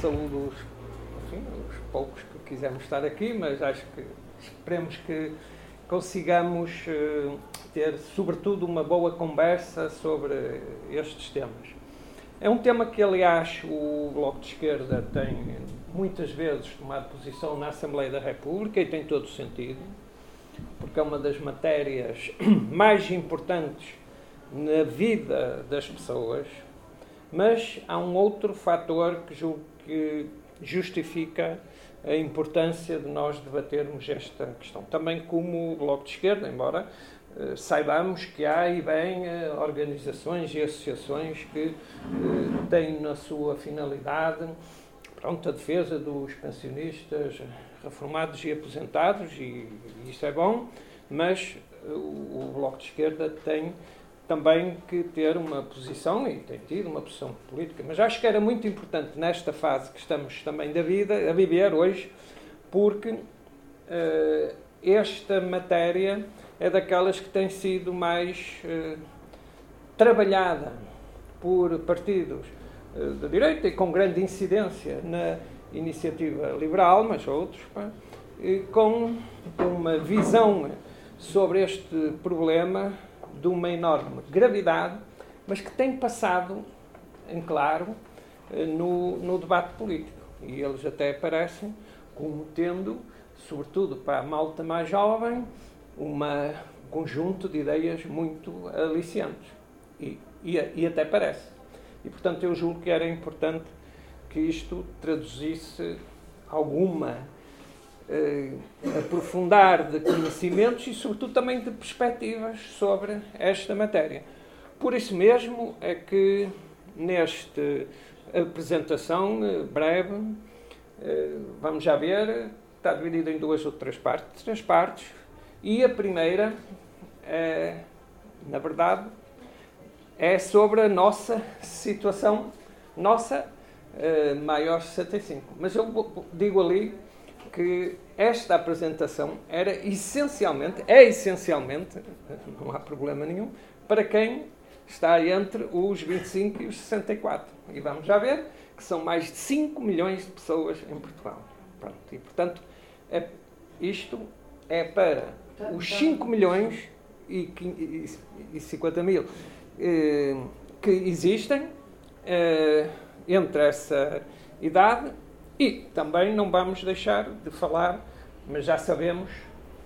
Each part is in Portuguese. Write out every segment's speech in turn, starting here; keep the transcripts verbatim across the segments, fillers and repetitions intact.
saúdo os, enfim, os poucos que quisermos estar aqui, mas acho que esperemos que consigamos uh, ter, sobretudo, uma boa conversa sobre estes temas. É um tema que, aliás, o Bloco de Esquerda tem muitas vezes tomado posição na Assembleia da República e tem todo o sentido, porque é uma das matérias mais importantes na vida das pessoas, mas há um outro fator que julgo que justifica a importância de nós debatermos esta questão. Também como o Bloco de Esquerda, embora eh, saibamos que há e bem eh, organizações e associações que eh, têm na sua finalidade, pronto, a defesa dos pensionistas reformados e aposentados, e, e isso é bom, mas eh, o, o Bloco de Esquerda tem também que ter uma posição, e tem tido uma posição política, mas acho que era muito importante nesta fase que estamos também da vida, a viver hoje, porque uh, esta matéria é daquelas que tem sido mais uh, trabalhada por partidos uh, da direita e com grande incidência na iniciativa liberal, mas outros, pá, e com uma visão sobre este problema de uma enorme gravidade, mas que tem passado, em claro, no, no debate político. E eles até aparecem como tendo, sobretudo para a malta mais jovem, um conjunto de ideias muito aliciantes. E, e, e até parece. E, portanto, eu julgo que era importante que isto traduzisse alguma Uh, aprofundar de conhecimentos e, sobretudo, também de perspectivas sobre esta matéria. Por isso mesmo é que, nesta apresentação uh, breve, uh, vamos já ver, está dividida em duas ou três partes, três partes, e a primeira, é, na verdade, é sobre a nossa situação, nossa uh, maior sessenta e cinco. Mas eu digo ali que esta apresentação era essencialmente, é essencialmente, não há problema nenhum, para quem está entre os vinte e cinco e os sessenta e quatro. E vamos já ver que são mais de cinco milhões de pessoas em Portugal. Pronto. E, portanto, é, isto é para os cinco milhões e, e cinquenta mil eh, que existem eh, entre essa idade. E também não vamos deixar de falar, mas já sabemos,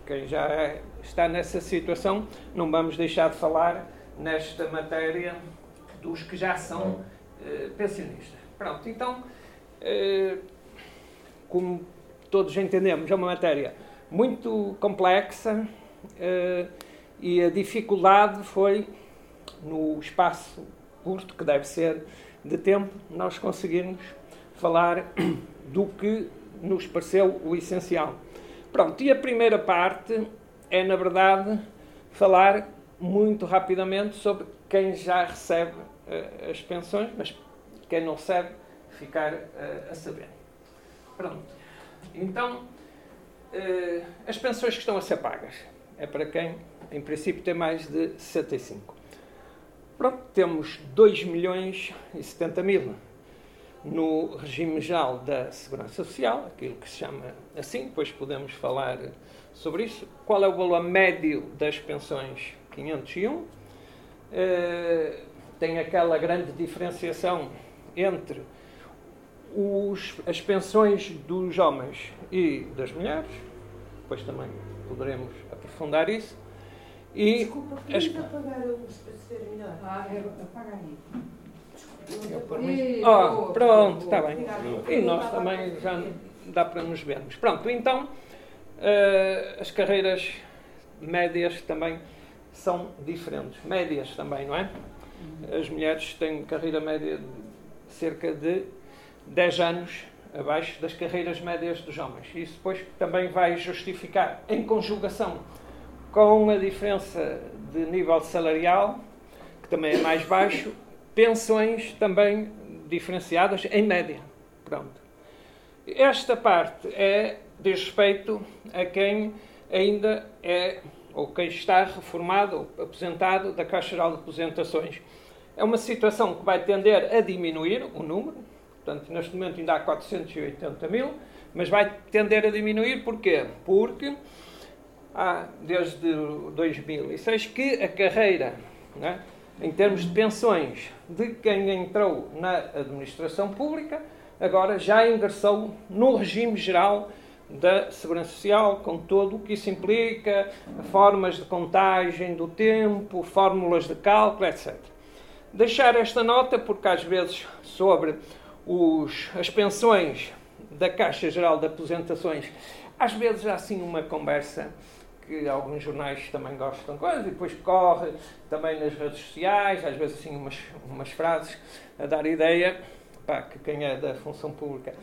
quem já é, está nessa situação, não vamos deixar de falar nesta matéria dos que já são eh, pensionistas. Pronto, então, eh, como todos entendemos, é uma matéria muito complexa eh, e a dificuldade foi, no espaço curto que deve ser de tempo, nós conseguirmos falar do que nos pareceu o essencial. Pronto, e a primeira parte é, na verdade, falar muito rapidamente sobre quem já recebe uh, as pensões, mas quem não recebe, ficar uh, a saber. Pronto, então, uh, as pensões que estão a ser pagas é para quem, em princípio, tem mais de sessenta e cinco. Pronto, temos dois milhões e setenta mil. No regime geral da Segurança Social, aquilo que se chama assim, depois podemos falar sobre isso. Qual é o valor médio das pensões? quinhentos e um. Uh, tem aquela grande diferenciação entre os, as pensões dos homens e das mulheres, depois também poderemos aprofundar isso. E desculpa, quem as... está a pagar os para ser melhor? Ah, eu vou pagar isso. Oh, pronto, está bem. E nós também já dá para nos vermos. Pronto, então, uh, as carreiras médias também são diferentes. Médias também, não é? As mulheres têm carreira média de cerca de dez anos abaixo das carreiras médias dos homens. Isso depois também vai justificar, em conjugação com a diferença de nível salarial, que também é mais baixo, pensões também diferenciadas em média. Pronto. Esta parte é de respeito a quem ainda é, ou quem está reformado ou aposentado da Caixa Geral de Aposentações. É uma situação que vai tender a diminuir o número, Portanto, neste momento ainda há quatrocentos e oitenta mil, mas vai tender a diminuir. Porquê? Porque há, desde dois mil e seis, que a carreira, né, em termos de pensões, de quem entrou na administração pública, agora já ingressou no regime geral da Segurança Social, com tudo o que isso implica, formas de contagem do tempo, fórmulas de cálculo, etcétera. Deixar esta nota, porque às vezes sobre os, as pensões da Caixa Geral de Aposentações, às vezes há assim uma conversa que alguns jornais também gostam de coisas, e depois corre também nas redes sociais, às vezes assim umas, umas frases a dar ideia, pá, que quem é da função pública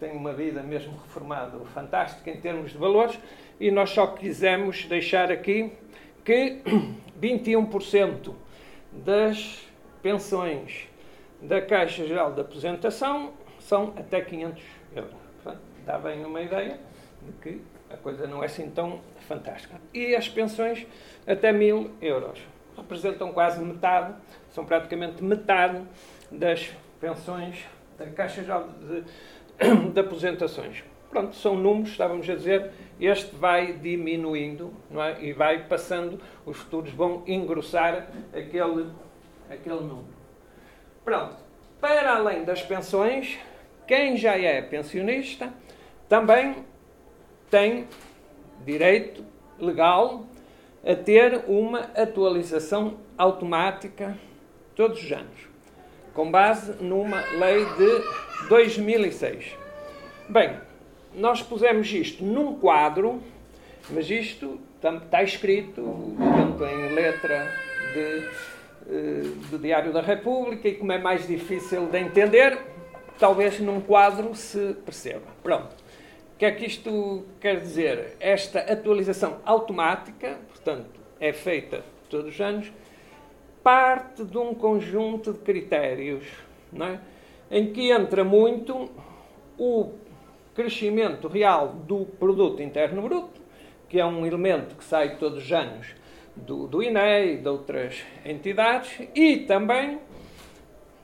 tem uma vida, mesmo reformado, fantástica em termos de valores, e nós só quisemos deixar aqui que vinte e um por cento das pensões da Caixa Geral de Aposentação são até quinhentos euros. Portanto, dá bem uma ideia de que a coisa não é assim tão fantástica. E as pensões até mil euros representam quase metade, são praticamente metade das pensões da Caixa Geral de de aposentações. Pronto, são números, estávamos a dizer, este vai diminuindo, não é? E vai passando, os futuros vão engrossar aquele, aquele número. Pronto, para além das pensões, quem já é pensionista também tem direito legal a ter uma atualização automática todos os anos, com base numa lei de dois mil e seis. Bem, nós pusemos isto num quadro, mas isto está escrito, portanto, em letra de, do Diário da República, e como é mais difícil de entender, talvez num quadro se perceba. Pronto. O que é que isto quer dizer? Esta atualização automática, portanto, é feita todos os anos, parte de um conjunto de critérios, não é? Em que entra muito o crescimento real do produto interno bruto, que é um elemento que sai todos os anos do, do I N E, de outras entidades, e também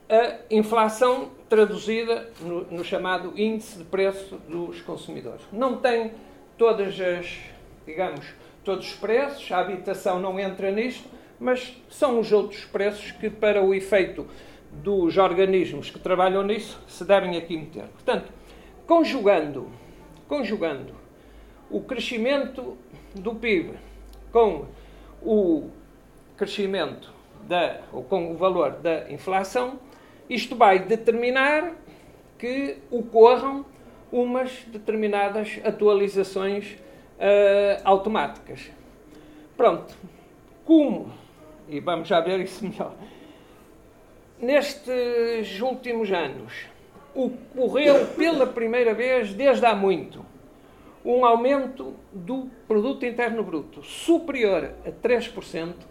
a inflação traduzida no, no chamado índice de preço dos consumidores. Não tem todas as, digamos, todos os preços, a habitação não entra nisto, mas são os outros preços que, para o efeito dos organismos que trabalham nisso, se devem aqui meter. Portanto, conjugando, conjugando o crescimento do P I B com o crescimento da, ou com o valor da inflação, isto vai determinar que ocorram umas determinadas atualizações uh, automáticas. Pronto. Como? E vamos já ver isso melhor. Nestes últimos anos, ocorreu pela primeira vez, desde há muito, um aumento do produto interno bruto superior a três por cento,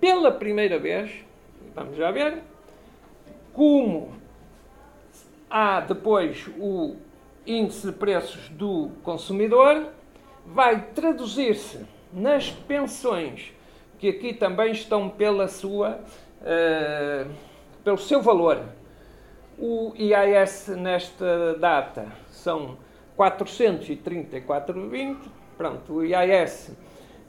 pela primeira vez, vamos já ver, como há depois o índice de preços do consumidor, vai traduzir-se nas pensões, que aqui também estão pela sua, uh, pelo seu valor. O I A S nesta data são quatrocentos e trinta e quatro vírgula vinte. Pronto, o I A S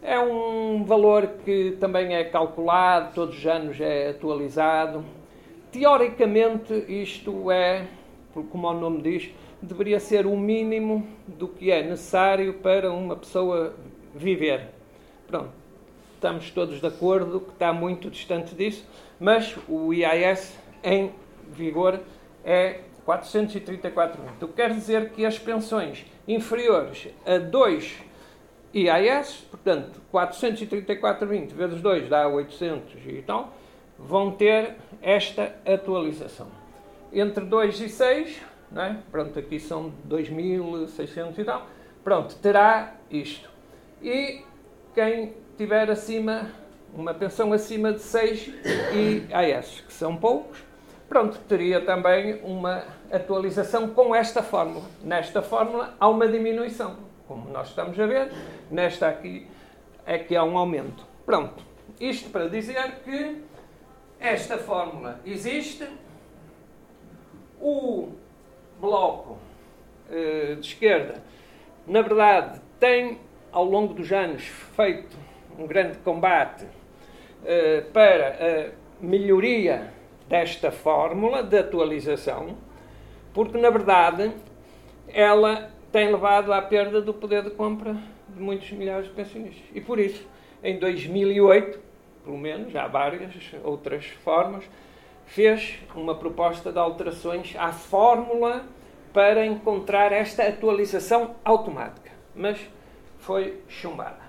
é um valor que também é calculado, todos os anos é atualizado. Teoricamente, isto é, como o nome diz, deveria ser o mínimo do que é necessário para uma pessoa viver. Pronto. Estamos todos de acordo que está muito distante disso, mas o I A S em vigor é quatrocentos e trinta e quatro mil. Então quer dizer que as pensões inferiores a dois I A S, portanto quatrocentos e trinta e quatro vírgula vinte vezes dois dá oitocentos e tal, vão ter esta atualização. Entre dois e seis, não é? Pronto, aqui são dois mil e seiscentos e tal, pronto, terá isto. E quem tiver acima, uma pensão acima de seis I A S, que são poucos, pronto, teria também uma atualização com esta fórmula. Nesta fórmula há uma diminuição, como nós estamos a ver, nesta aqui é que há um aumento. Pronto, isto para dizer que esta fórmula existe, o o Bloco eh, de esquerda, na verdade, tem ao longo dos anos feito um grande combate eh, para a melhoria desta fórmula de atualização, porque, na verdade, ela tem levado à perda do poder de compra de muitos milhares de pensionistas. E, por isso, em dois mil e oito, pelo menos, há várias outras formas, fez uma proposta de alterações à fórmula para encontrar esta atualização automática, mas foi chumbada.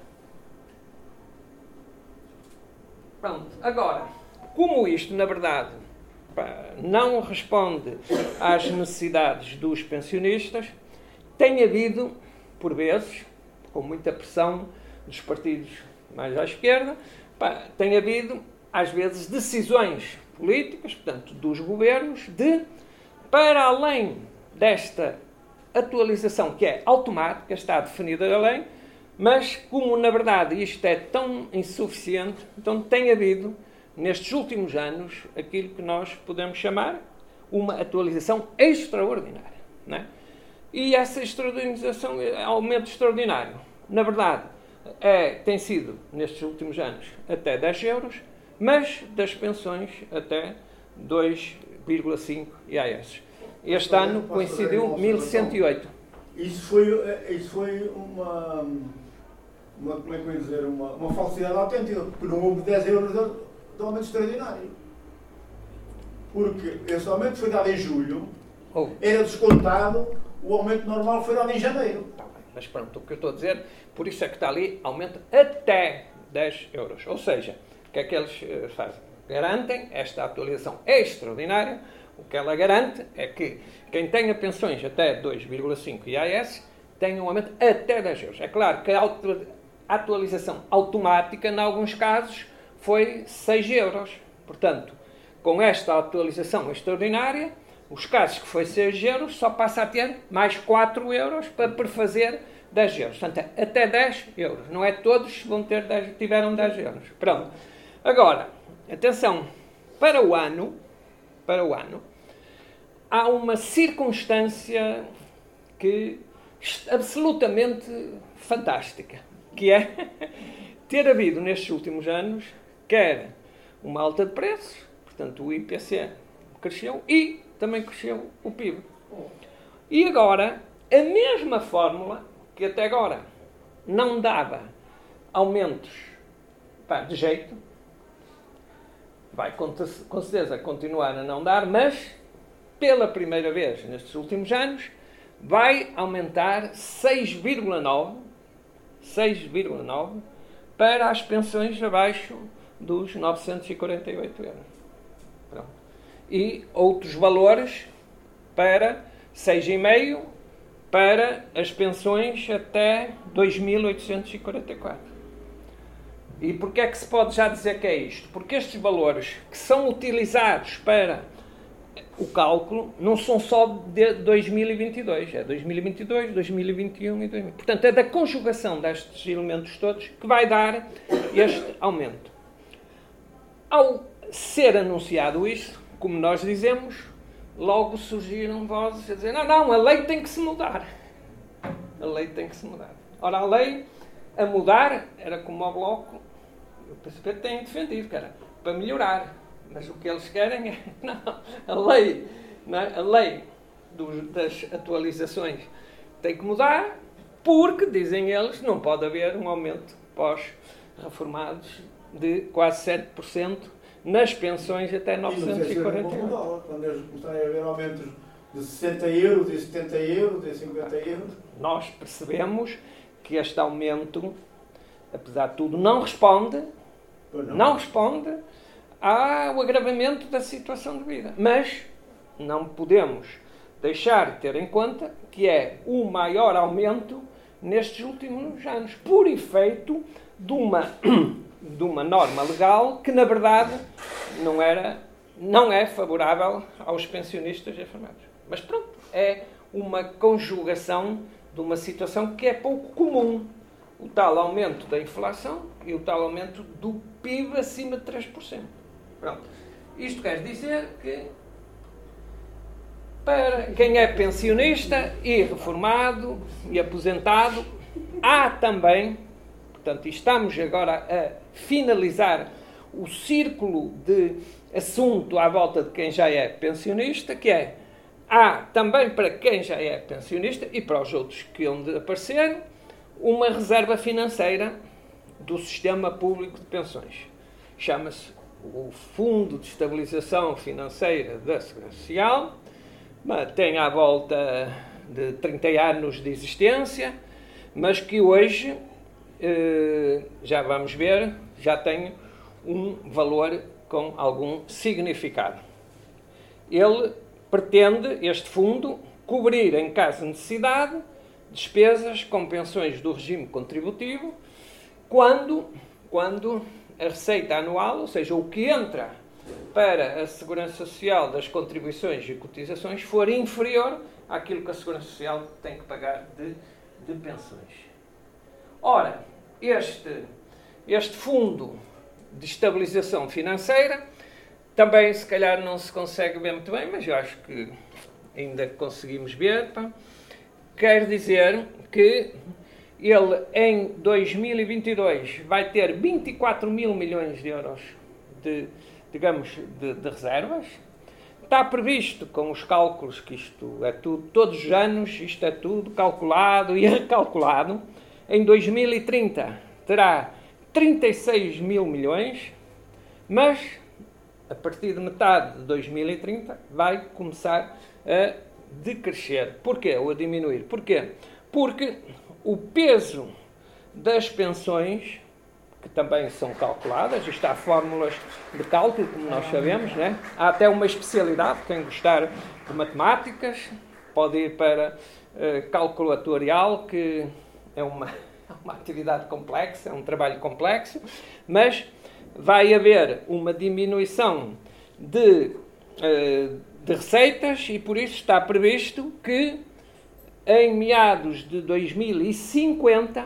Pronto, agora, como isto, na verdade, não responde às necessidades dos pensionistas, tem havido, por vezes, com muita pressão dos partidos mais à esquerda, tem havido, às vezes, decisões políticas, portanto, dos governos, de, para além desta atualização que é automática, está definida a lei, mas como, na verdade, isto é tão insuficiente, então tem havido, nestes últimos anos, aquilo que nós podemos chamar uma atualização extraordinária, não é? E essa extraordinarização, aumento extraordinário, na verdade, é, tem sido, nestes últimos anos, até dez euros, mas das pensões até dois vírgula cinco I A S. Este Eu ano coincidiu mil cento e oito. Isso foi, isso foi uma, uma, como é que eu ia dizer, uma, uma falsidade autêntica, porque não houve dez euros de, de aumento extraordinário. Porque esse aumento foi dado em julho, houve. Era descontado, o aumento normal foi dado em janeiro. Tá bem, mas pronto, o que eu estou a dizer, por isso é que está ali, aumento até dez euros. Ou seja, o que é que eles uh, fazem? Garantem esta atualização extraordinária. O que ela garante é que quem tenha pensões até dois vírgula cinco I A S tenha um aumento até dez euros. É claro que a atualização automática, em alguns casos, foi seis euros. Portanto, com esta atualização extraordinária, os casos que foi seis euros só passa a ter mais quatro euros para prefazer dez euros. Portanto, até dez euros. Não é todos vão ter dez, tiveram dez euros. Pronto. Agora, atenção, para o ano, para o ano, há uma circunstância que absolutamente fantástica, que é ter havido nestes últimos anos, quer uma alta de preços, portanto o I P C cresceu e também cresceu o P I B. E agora, a mesma fórmula que até agora não dava aumentos pá, de jeito, vai com certeza continuar a não dar, mas pela primeira vez nestes últimos anos vai aumentar seis vírgula nove para as pensões abaixo dos novecentos e quarenta e oito euros. Pronto. E outros valores para seis vírgula cinco para as pensões até dois mil oitocentos e quarenta e quatro. E porquê é que se pode já dizer que é isto? Porque estes valores que são utilizados para o cálculo não são só de dois mil e vinte e dois, é dois mil e vinte e dois, dois mil e vinte e um e dois mil e vinte. Portanto, é da conjugação destes elementos todos que vai dar este aumento. Ao ser anunciado isto, como nós dizemos, logo surgiram vozes a dizer não, não, a lei tem que se mudar. A lei tem que se mudar. Ora, a lei a mudar era como o Bloco, o P C P tem defendido, cara, para melhorar. Mas o que eles querem é, não, a lei, não é? A lei dos, das atualizações tem que mudar porque, dizem eles, não pode haver um aumento pós-reformados de quase sete por cento nas pensões até novecentos e quarenta. Quando eles começarem a haver aumentos de sessenta euros, de setenta euros, de cinquenta euros... Nós percebemos que este aumento, apesar de tudo, não responde, não. não responde ao agravamento da situação de vida. Mas não podemos deixar de ter em conta que é o maior aumento nestes últimos anos, por efeito de uma, de uma norma legal que, na verdade, não, era, não é favorável aos pensionistas reformados. Mas pronto, é uma conjugação de uma situação que é pouco comum, o tal aumento da inflação e o tal aumento do P I B acima de três por cento. Pronto. Isto quer dizer que Para quem é pensionista e reformado e aposentado, há também, portanto, estamos agora a finalizar o círculo de assunto à volta de quem já é pensionista, que é, há também para quem já é pensionista e para os outros que hão de aparecer, uma reserva financeira do Sistema Público de Pensões. Chama-se o Fundo de Estabilização Financeira da Segurança Social, mas tem à volta de trinta anos de existência, mas que hoje, eh, já vamos ver, já tem um valor com algum significado. Ele pretende, este fundo, cobrir, em caso de necessidade, despesas com pensões do regime contributivo, quando, quando a receita anual, ou seja, o que entra para a Segurança Social das contribuições e cotizações for inferior àquilo que a Segurança Social tem que pagar de, de pensões. Ora, este, este fundo de estabilização financeira também, se calhar, não se consegue ver muito bem, mas eu acho que ainda conseguimos ver. Pá. Quer dizer que ele, em dois mil e vinte e dois, vai ter vinte e quatro mil milhões de euros de digamos, de, de reservas. Está previsto, com os cálculos, que isto é tudo, todos os anos, isto é tudo calculado e recalculado, em dois mil e trinta terá trinta e seis mil milhões, mas, a partir de metade de dois mil e trinta, vai começar a decrescer. Porquê? Ou a diminuir. Porquê? Porque o peso das pensões, que também são calculadas, isto há fórmulas de cálculo, como nós sabemos, né? Há até uma especialidade, quem gostar de matemáticas, pode ir para uh, cálculo atuarial, que é uma, uma atividade complexa, é um trabalho complexo, mas vai haver uma diminuição de, uh, de receitas e por isso está previsto que em meados de dois mil e cinquenta,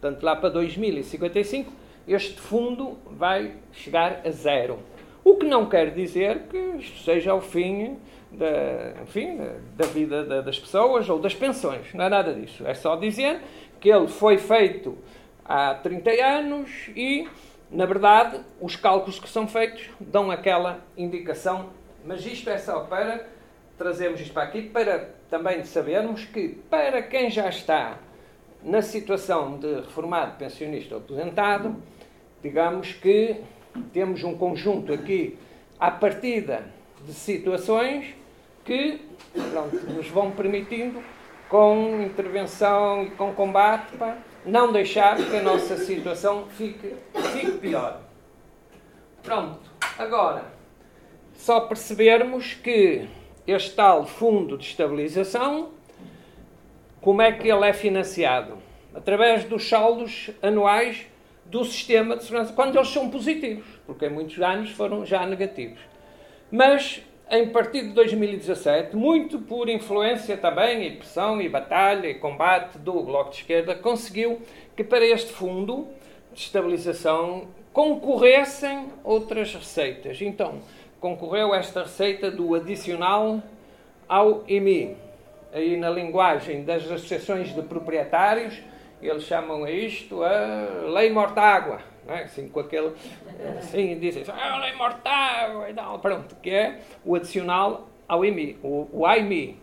portanto lá para dois mil e cinquenta e cinco, este fundo vai chegar a zero. O que não quer dizer que isto seja o fim da, enfim, da vida da, das pessoas ou das pensões. Não é nada disso. É só dizer que ele foi feito há trinta anos e, na verdade, os cálculos que são feitos dão aquela indicação. Mas isto é só para trazermos isto para aqui, para também sabermos que, para quem já está na situação de reformado, pensionista ou aposentado, digamos que temos um conjunto aqui, à partida, de situações que, pronto, nos vão permitindo, com intervenção e com combate, pá, não deixar que a nossa situação fique, fique pior. Pronto, agora, só percebermos que este tal fundo de estabilização, como é que ele é financiado? Através dos saldos anuais do sistema de segurança, quando eles são positivos, porque em muitos anos foram já negativos. Mas, em partir de dois mil e dezassete, muito por influência também, e pressão, e batalha, e combate do Bloco de Esquerda, conseguiu que para este fundo de estabilização concorressem outras receitas. Então, concorreu esta receita do adicional ao I M I. Aí na linguagem das associações de proprietários, eles chamam a isto a Lei Mortágua, não é? Assim, com aquele, assim, dizem, ah, Lei Mortágua, e tal, pronto, que é o adicional ao I M I, o, o A I M I.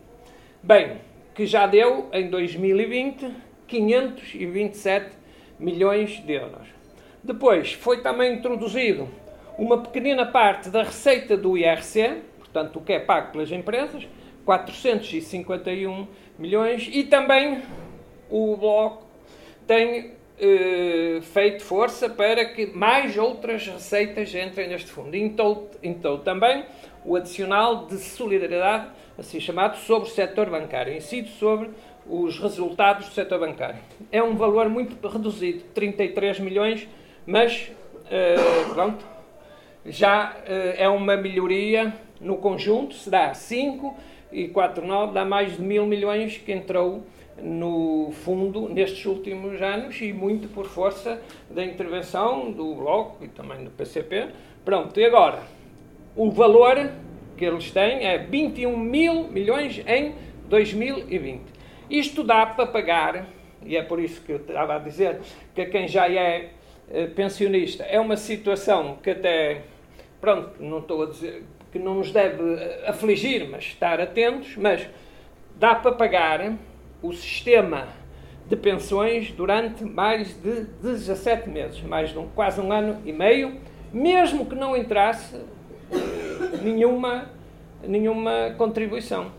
Bem, que já deu, em dois mil e vinte, quinhentos e vinte e sete milhões de euros. Depois, foi também introduzido uma pequenina parte da receita do I R C, portanto, o que é pago pelas empresas, quatrocentos e cinquenta e um milhões, e também o Bloco tem eh, feito força para que mais outras receitas entrem neste fundo. Então, então também o adicional de solidariedade, assim chamado, sobre o setor bancário, incide sobre os resultados do setor bancário. É um valor muito reduzido, trinta e três milhões, mas eh, pronto, já eh, é uma melhoria no conjunto, se dá cinco e quatro vírgula nove, dá mais de mil milhões que entrou no fundo nestes últimos anos e muito por força da intervenção do Bloco e também do P C P. Pronto, e agora, o valor que eles têm é vinte e um mil milhões em dois mil e vinte. Isto dá para pagar, e é por isso que eu estava a dizer, que quem já é pensionista é uma situação que até, pronto, não estou a dizer que não nos deve afligir, mas estar atentos, mas dá para pagar o sistema de pensões durante mais de dezassete meses, mais de um, quase um ano e meio, mesmo que não entrasse nenhuma, nenhuma contribuição.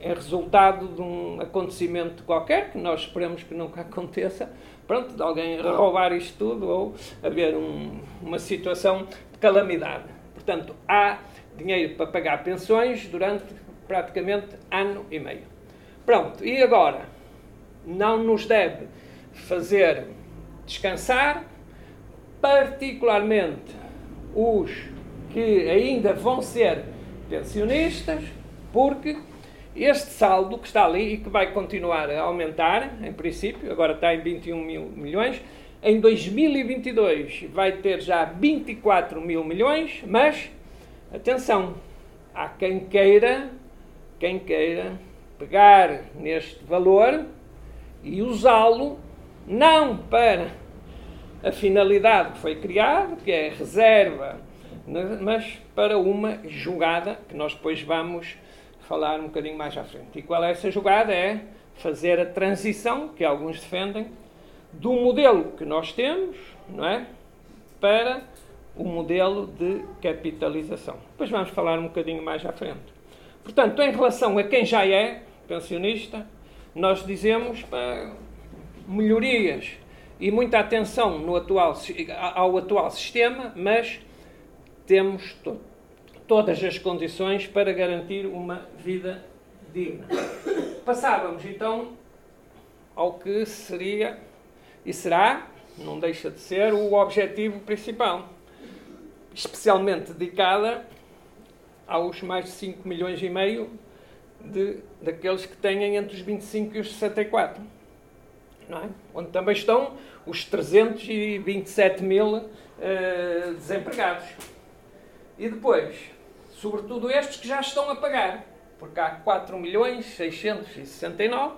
É resultado de um acontecimento qualquer, que nós esperemos que nunca aconteça, pronto, de alguém roubar isto tudo ou haver um, uma situação de calamidade. Portanto, há dinheiro para pagar pensões durante praticamente ano e meio. Pronto, e agora? Não nos deve fazer descansar, particularmente os que ainda vão ser pensionistas, porque este saldo que está ali e que vai continuar a aumentar, em princípio, agora está em vinte e um mil milhões, em dois mil e vinte e dois vai ter já vinte e quatro mil milhões, mas, atenção, há quem queira, quem queira pegar neste valor e usá-lo não para a finalidade que foi criada, que é a reserva, mas para uma jogada que nós depois vamos falar um bocadinho mais à frente. E qual é essa jogada? É fazer a transição, que alguns defendem, do modelo que nós temos, não é? Para o modelo de capitalização. Depois vamos falar um bocadinho mais à frente. Portanto, em relação a quem já é pensionista, nós dizemos para melhorias e muita atenção no atual, ao atual sistema, mas temos to, todas as condições para garantir uma vida digna. Passávamos, então, ao que seria e será, não deixa de ser, o objetivo principal, especialmente dedicada aos mais de cinco milhões e meio De, daqueles que têm entre os vinte e cinco e os sessenta e quatro, não é? Onde também estão os trezentos e vinte e sete mil eh, desempregados. E depois, sobretudo estes que já estão a pagar, porque há quatro milhões seiscentos e sessenta e nove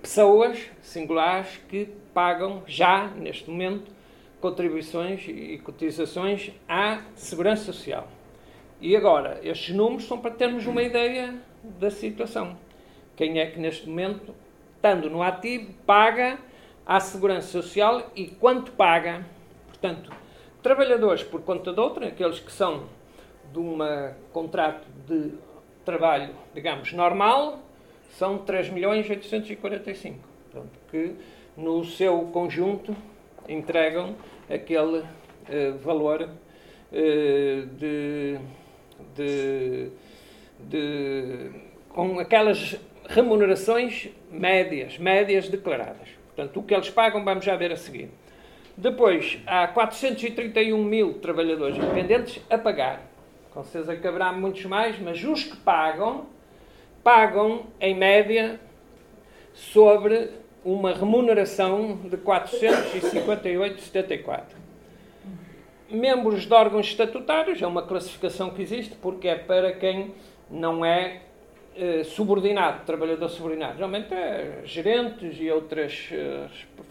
pessoas singulares que pagam já, neste momento, contribuições e cotizações à Segurança Social. E agora, estes números são para termos uma ideia da situação. Quem é que neste momento, estando no ativo, paga à Segurança Social e quanto paga? Portanto, trabalhadores por conta de outra, aqueles que são de um contrato de trabalho, digamos, normal, são três milhões oitocentos e quarenta e cinco mil, que no seu conjunto entregam aquele eh, valor eh, de... de De, com aquelas remunerações médias, médias declaradas. Portanto, o que eles pagam vamos já ver a seguir. Depois, há quatrocentos e trinta e um mil trabalhadores independentes a pagar. Com certeza que haverá muitos mais, mas os que pagam, pagam em média sobre uma remuneração de quatrocentos e cinquenta e oito vírgula setenta e quatro. Membros de órgãos estatutários, é uma classificação que existe, porque é para quem não é eh, subordinado, trabalhador subordinado. Geralmente é gerentes e outras eh,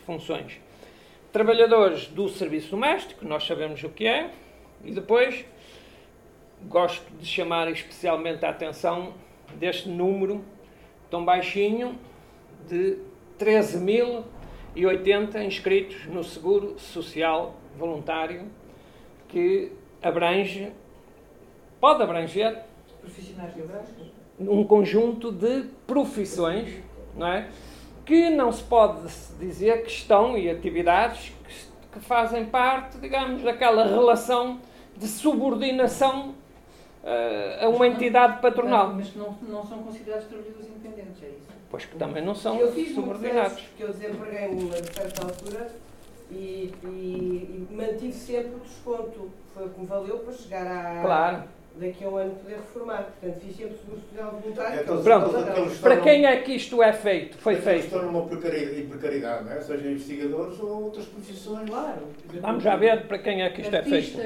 funções. Trabalhadores do serviço doméstico, nós sabemos o que é. E depois, gosto de chamar especialmente a atenção deste número tão baixinho de treze mil e oitenta inscritos no Seguro Social Voluntário, que abrange, pode abranger, um conjunto de profissões, não é? Que não se pode dizer que estão, e atividades que, que fazem parte, digamos, daquela relação de subordinação uh, a uma entidade patronal. Mas não, não são considerados trabalhadores independentes, é isso? Pois que também não são subordinados. Eu desempreguei uma a certa altura e, e, e mantive sempre o desconto. Foi o que me valeu para chegar à... Claro. Daqui a um ano poder reformar, portanto, fiz sempre seguro social voluntário. Pronto, para quem é que isto é feito? Foi feito. Estão numa precariedade, não é? Sejam investigadores ou outras profissões. Claro. Vamos já ver para quem é que isto é feito.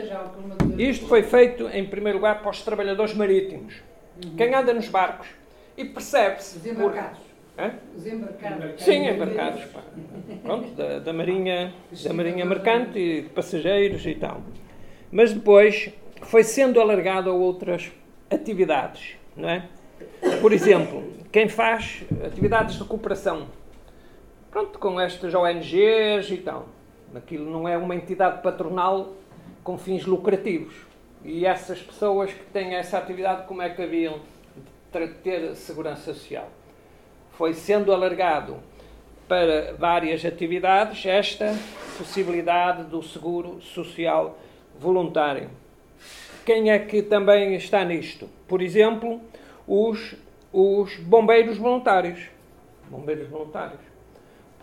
Isto foi feito, em primeiro lugar, para os trabalhadores marítimos. Uhum. Quem anda nos barcos e percebe-se... Os embarcados. Por... Os embarcados. Sim, embarcados. Pá. Pronto, da, da, marinha, da marinha mercante e de passageiros e tal. Mas depois foi sendo alargado a outras atividades, não é? Por exemplo, quem faz atividades de cooperação, pronto, com estas O N Gs e tal. Aquilo não é uma entidade patronal com fins lucrativos. E essas pessoas que têm essa atividade, como é que haviam de ter segurança social? Foi sendo alargado para várias atividades esta possibilidade do seguro social voluntário. Quem é que também está nisto? Por exemplo, os, os bombeiros voluntários. Bombeiros voluntários.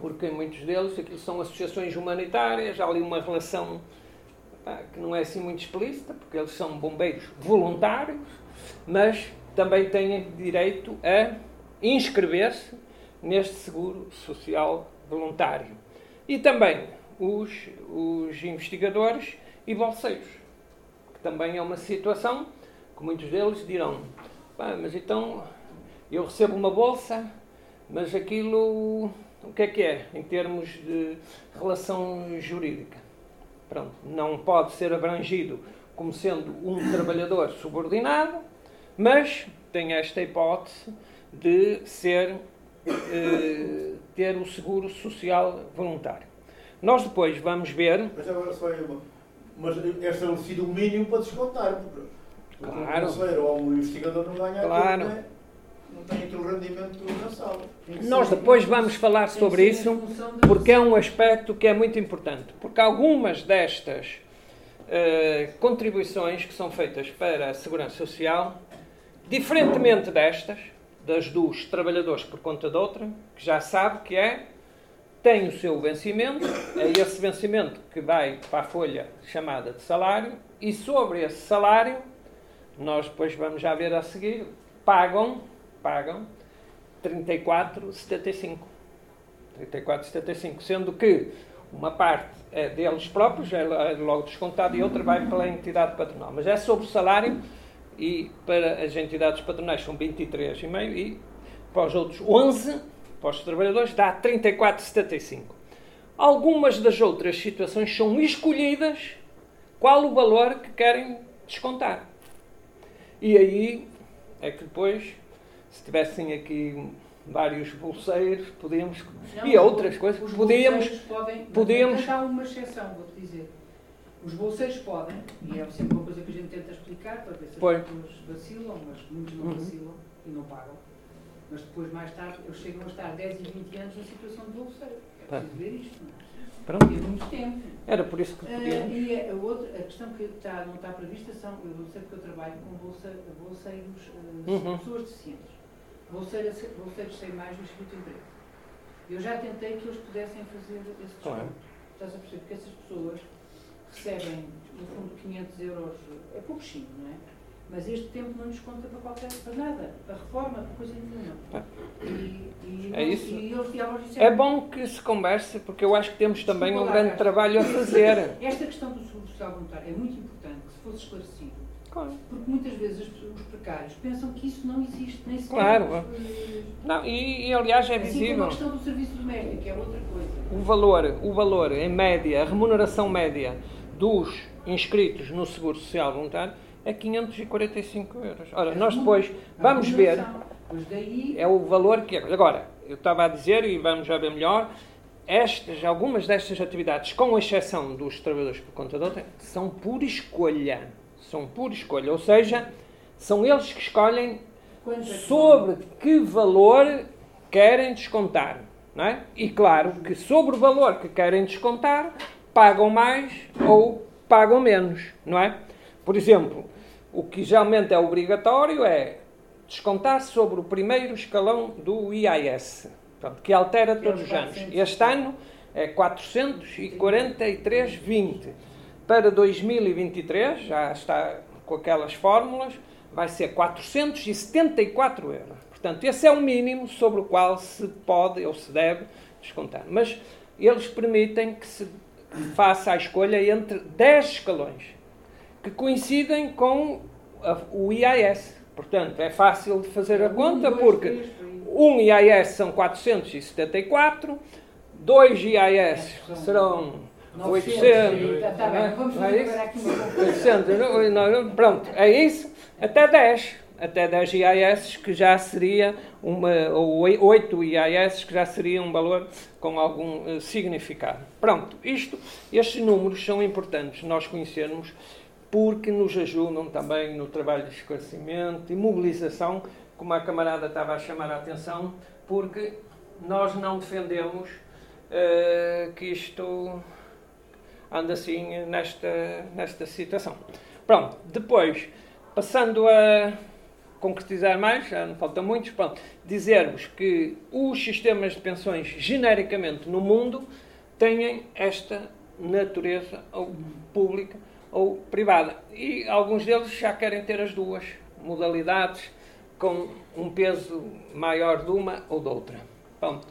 Porque muitos deles, aquilo são associações humanitárias, há ali uma relação pá, que não é assim muito explícita, porque eles são bombeiros voluntários, mas também têm direito a inscrever-se neste seguro social voluntário. E também os, os investigadores e bolseiros, que também é uma situação que muitos deles dirão, pá, mas então eu recebo uma bolsa, mas aquilo... O que é que é, em termos de relação jurídica? Pronto, não pode ser abrangido como sendo um trabalhador subordinado, mas tem esta hipótese de ser, eh, ter o seguro social voluntário. Nós depois vamos ver... Mas agora só é uma... Mas é estabelecido um mínimo para descontar, porque, porque claro. Um conselheiro ou um investigador não ganha claro. Aquilo, não é? Não tem aquele rendimento na sala. Nós depois vamos falar sobre isso, porque é um aspecto que é muito importante. Porque algumas destas uh, contribuições que são feitas para a Segurança Social, diferentemente destas, das dos trabalhadores por conta de outra, que já sabe que é, tem o seu vencimento, é esse vencimento que vai para a folha chamada de salário, e sobre esse salário, nós depois vamos já ver a seguir, pagam... pagam trinta e quatro setenta e cinco. trinta e quatro setenta e cinco, sendo que uma parte é deles próprios, é logo descontado, e outra vai pela entidade patronal. Mas é sobre o salário, e para as entidades patronais são vinte e três vírgula cinco e para os outros onze, para os trabalhadores, dá trinta e quatro setenta e cinco. Algumas das outras situações são escolhidas qual o valor que querem descontar. E aí é que depois... Se tivessem aqui vários bolseiros, podíamos... Não, e outras coisas, os podíamos... podem, podíamos... Há uma exceção, vou-te dizer. Os bolseiros podem, e é sempre uma coisa que a gente tenta explicar, para ver se pois. As pessoas vacilam, mas muitos não uhum. vacilam e não pagam. Mas depois, mais tarde, eles chegam a estar dez e vinte anos na situação de bolseiro. É preciso ver isto, não é? Pronto. Tem muito tempo. Era por isso que podíamos... Uh, e a, outra, a questão que está, não está prevista são... Eu sei porque eu trabalho com bolseiros, bolseiros uh, uhum. pessoas deficientes. Bolseiros sem mais no Instituto de Emprego. Eu já tentei que eles pudessem fazer esse desconto. Claro. Estás a perceber? Porque essas pessoas recebem, no fundo, quinhentos euros. É pouquinho, não é? Mas este tempo não nos conta para qualquer, para nada. Para reforma, para coisa nenhuma. Ah. E, e, é isso. E eles, eles disseram, é bom que se converse, porque eu acho que temos também um grande trabalho a fazer. Esta questão do seguro social voluntário é muito importante que se fosse esclarecido. Claro. Porque muitas vezes os precários pensam que isso não existe, nem sequer. Claro. Não, e, e aliás é visível. Assim como a questão do serviço doméstico é outra coisa. O valor, o valor em média, a remuneração média dos inscritos no Seguro Social Voluntário é quinhentos e quarenta e cinco euros. Ora, nós depois vamos ver. É o valor que é. Agora, eu estava a dizer, e vamos já ver melhor, estas, algumas destas atividades, com exceção dos trabalhadores por conta de outra, são por escolha. São por escolha, ou seja, são eles que escolhem sobre que valor querem descontar, não é? E claro que sobre o valor que querem descontar, pagam mais ou pagam menos, não é? Por exemplo, o que geralmente é obrigatório é descontar sobre o primeiro escalão do I A S, que altera todos os anos. Este ano é quatrocentos e quarenta e três vírgula vinte. Para dois mil e vinte e três, já está com aquelas fórmulas, vai ser quatrocentos e setenta e quatro euros. Portanto, esse é o mínimo sobre o qual se pode ou se deve descontar. Mas eles permitem que se faça a escolha entre dez escalões que coincidem com a, o I A S, Portanto, é fácil de fazer a conta, porque um I A S são quatrocentos e setenta e quatro, dois I A S serão oitocentos, não é isso? Pronto, é isso, até dez. Até dez I A S, que já seria uma, ou oito I A S, que já seria um valor com algum uh, significado. Pronto, isto, estes números são importantes nós conhecermos, porque nos ajudam também no trabalho de esclarecimento e mobilização, como a camarada estava a chamar a atenção, porque nós não defendemos uh, que isto anda assim nesta, nesta situação. Pronto, depois, passando a concretizar mais, já não faltam muitos, pronto, dizer-vos que os sistemas de pensões, genericamente no mundo, têm esta natureza ou pública ou privada. E alguns deles já querem ter as duas modalidades, com um peso maior de uma ou de outra. Pronto.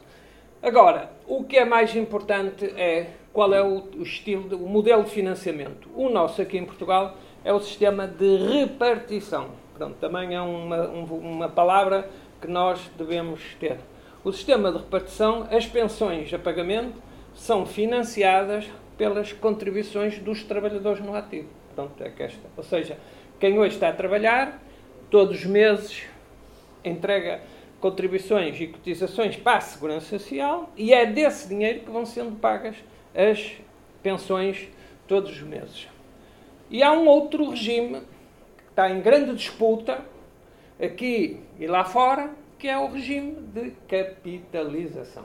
Agora, o que é mais importante é qual é o, o estilo, de, o modelo de financiamento. O nosso aqui em Portugal é o sistema de repartição. Portanto, também é uma, uma palavra que nós devemos ter. O sistema de repartição, as pensões a pagamento, são financiadas pelas contribuições dos trabalhadores no ativo. Portanto, é que esta, ou seja, quem hoje está a trabalhar, todos os meses entrega contribuições e cotizações para a Segurança Social e é desse dinheiro que vão sendo pagas as pensões todos os meses. E há um outro regime está em grande disputa, aqui e lá fora, que é o regime de capitalização.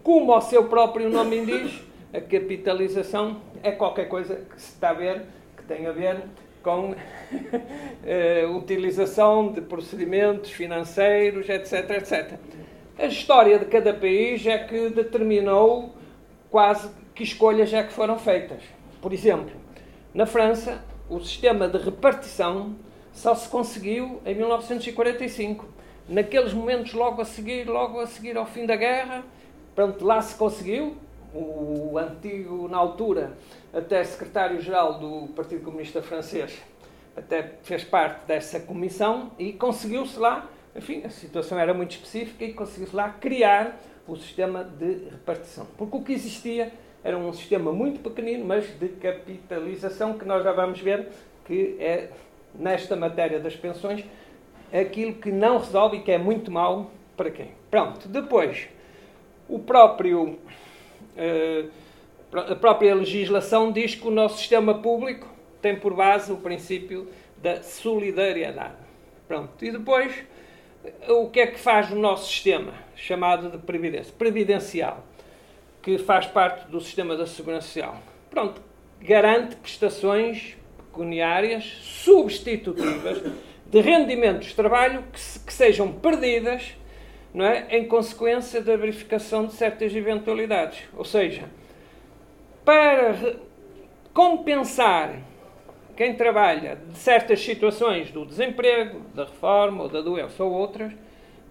Como o seu próprio nome diz, a capitalização é qualquer coisa que se está a ver, que tem a ver com a utilização de procedimentos financeiros, etc, etcétera. A história de cada país é que determinou quase que escolhas é que foram feitas. Por exemplo, na França, o sistema de repartição só se conseguiu em mil novecentos e quarenta e cinco. Naqueles momentos, logo a seguir, logo a seguir ao fim da guerra, pronto, lá se conseguiu. O antigo, na altura, até secretário-geral do Partido Comunista Francês, até fez parte dessa comissão e conseguiu-se lá, enfim, a situação era muito específica e conseguiu-se lá criar o sistema de repartição. Porque o que existia era um sistema muito pequenino, mas de capitalização, que nós já vamos ver que é, nesta matéria das pensões, aquilo que não resolve e que é muito mau para quem. Pronto, depois, o próprio, eh, a própria legislação diz que o nosso sistema público tem por base o princípio da solidariedade. Pronto, e depois, o que é que faz o nosso sistema, chamado de previdência, previdencial, que faz parte do sistema da Segurança Social. Pronto, garante prestações pecuniárias substitutivas de rendimentos de trabalho que, se, que sejam perdidas, não é, em consequência da verificação de certas eventualidades. Ou seja, para compensar quem trabalha de certas situações do desemprego, da reforma ou da doença ou outras,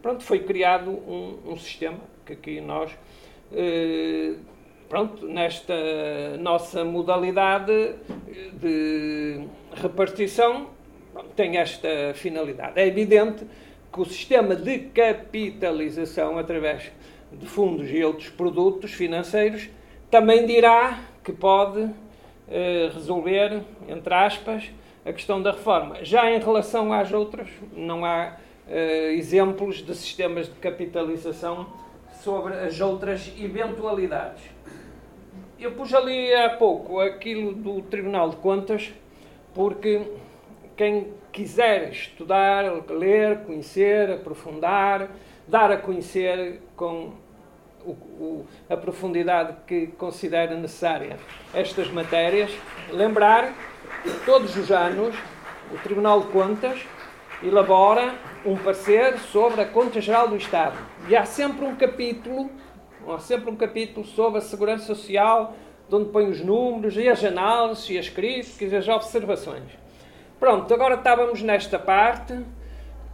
pronto, foi criado um, um sistema que aqui nós... Uh, pronto, nesta nossa modalidade de repartição tem esta finalidade. É evidente que o sistema de capitalização, através de fundos e outros produtos financeiros, também dirá que pode uh, resolver, entre aspas, a questão da reforma. Já em relação às outras, não há uh, exemplos de sistemas de capitalização sobre as outras eventualidades. Eu pus ali há pouco aquilo do Tribunal de Contas, porque quem quiser estudar, ler, conhecer, aprofundar, dar a conhecer com o, o, a profundidade que considera necessária estas matérias, lembrar que todos os anos o Tribunal de Contas elabora um parecer sobre a Conta Geral do Estado. E há sempre um capítulo, há sempre um capítulo sobre a Segurança Social, de onde põe os números, e as análises, e as críticas, e as observações. Pronto, agora estávamos nesta parte,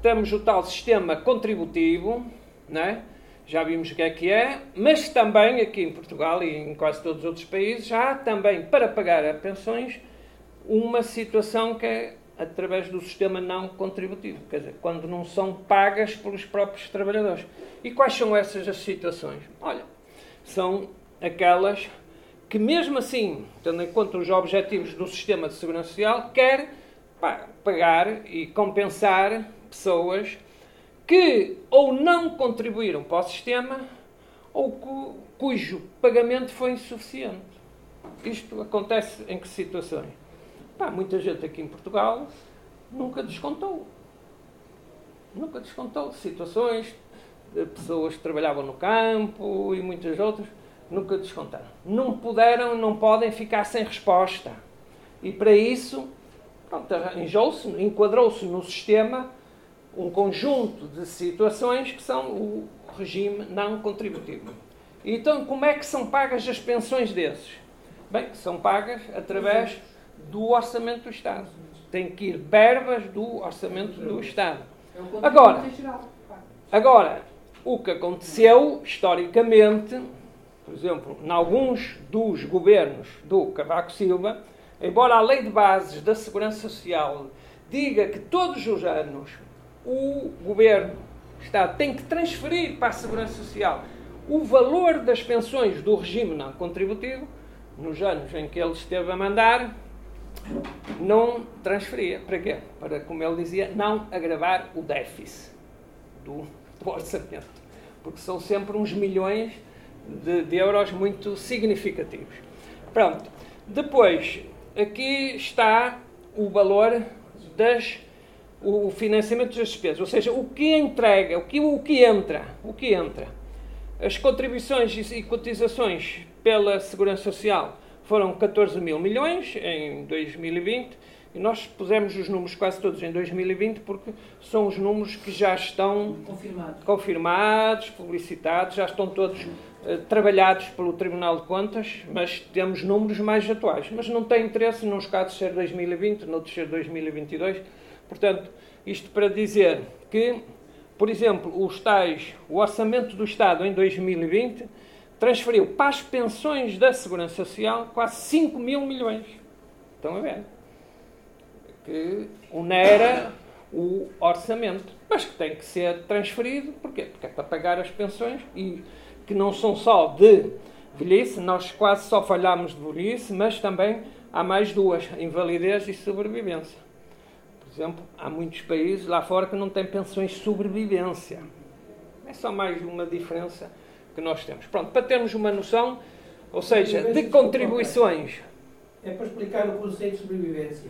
temos o tal sistema contributivo, né? Já vimos o que é que é, mas também aqui em Portugal e em quase todos os outros países, já há também, para pagar as pensões, uma situação que é através do sistema não contributivo, quer dizer, quando não são pagas pelos próprios trabalhadores. E quais são essas as situações? Olha, são aquelas que, mesmo assim, tendo em conta os objetivos do sistema de segurança social, quer pá, pagar e compensar pessoas que ou não contribuíram para o sistema ou cu, cujo pagamento foi insuficiente. Isto acontece em que situações? Pá, muita gente aqui em Portugal nunca descontou. Nunca descontou situações, pessoas que trabalhavam no campo e muitas outras, nunca descontaram. Não puderam, não podem ficar sem resposta. E para isso, enjou-se, enquadrou-se no sistema um conjunto de situações que são o regime não contributivo. E então, como é que são pagas as pensões desses? Bem, são pagas através do orçamento do Estado. Tem que ir verbas do orçamento do Estado. Agora, agora, o que aconteceu historicamente, por exemplo, em alguns dos governos do Cavaco Silva, embora a Lei de Bases da Segurança Social diga que todos os anos o governo, o Estado, tem que transferir para a Segurança Social o valor das pensões do regime não contributivo, nos anos em que ele esteve a mandar, não transferia. Para quê? Para, como ele dizia, não agravar o déficit do, do orçamento. Porque são sempre uns milhões de, de euros muito significativos. Pronto. Depois, aqui está o valor das... o financiamento das despesas, ou seja, o que entrega, o que, o que entra, o que entra. As contribuições e cotizações pela Segurança Social foram catorze mil milhões em dois mil e vinte, e nós pusemos os números quase todos em dois mil e vinte porque são os números que já estão confirmados, confirmados publicitados, já estão todos uh, trabalhados pelo Tribunal de Contas, mas temos números mais atuais. Mas não tem interesse, nos casos ser dois mil e vinte, noutros ser dois mil e vinte e dois. Portanto, isto para dizer que, por exemplo, os tais, o orçamento do Estado em dois mil e vinte transferiu para as pensões da Segurança Social quase cinco mil milhões. Estão a ver? Que onera o orçamento, mas que tem que ser transferido. Porquê? Porque é para pagar as pensões, e que não são só de velhice, nós quase só falhámos de velhice, mas também há mais duas, invalidez e sobrevivência. Por exemplo, há muitos países lá fora que não têm pensões de sobrevivência. É só mais uma diferença que nós temos. Pronto, para termos uma noção, ou seja, de contribuições. É para explicar o conceito de sobrevivência.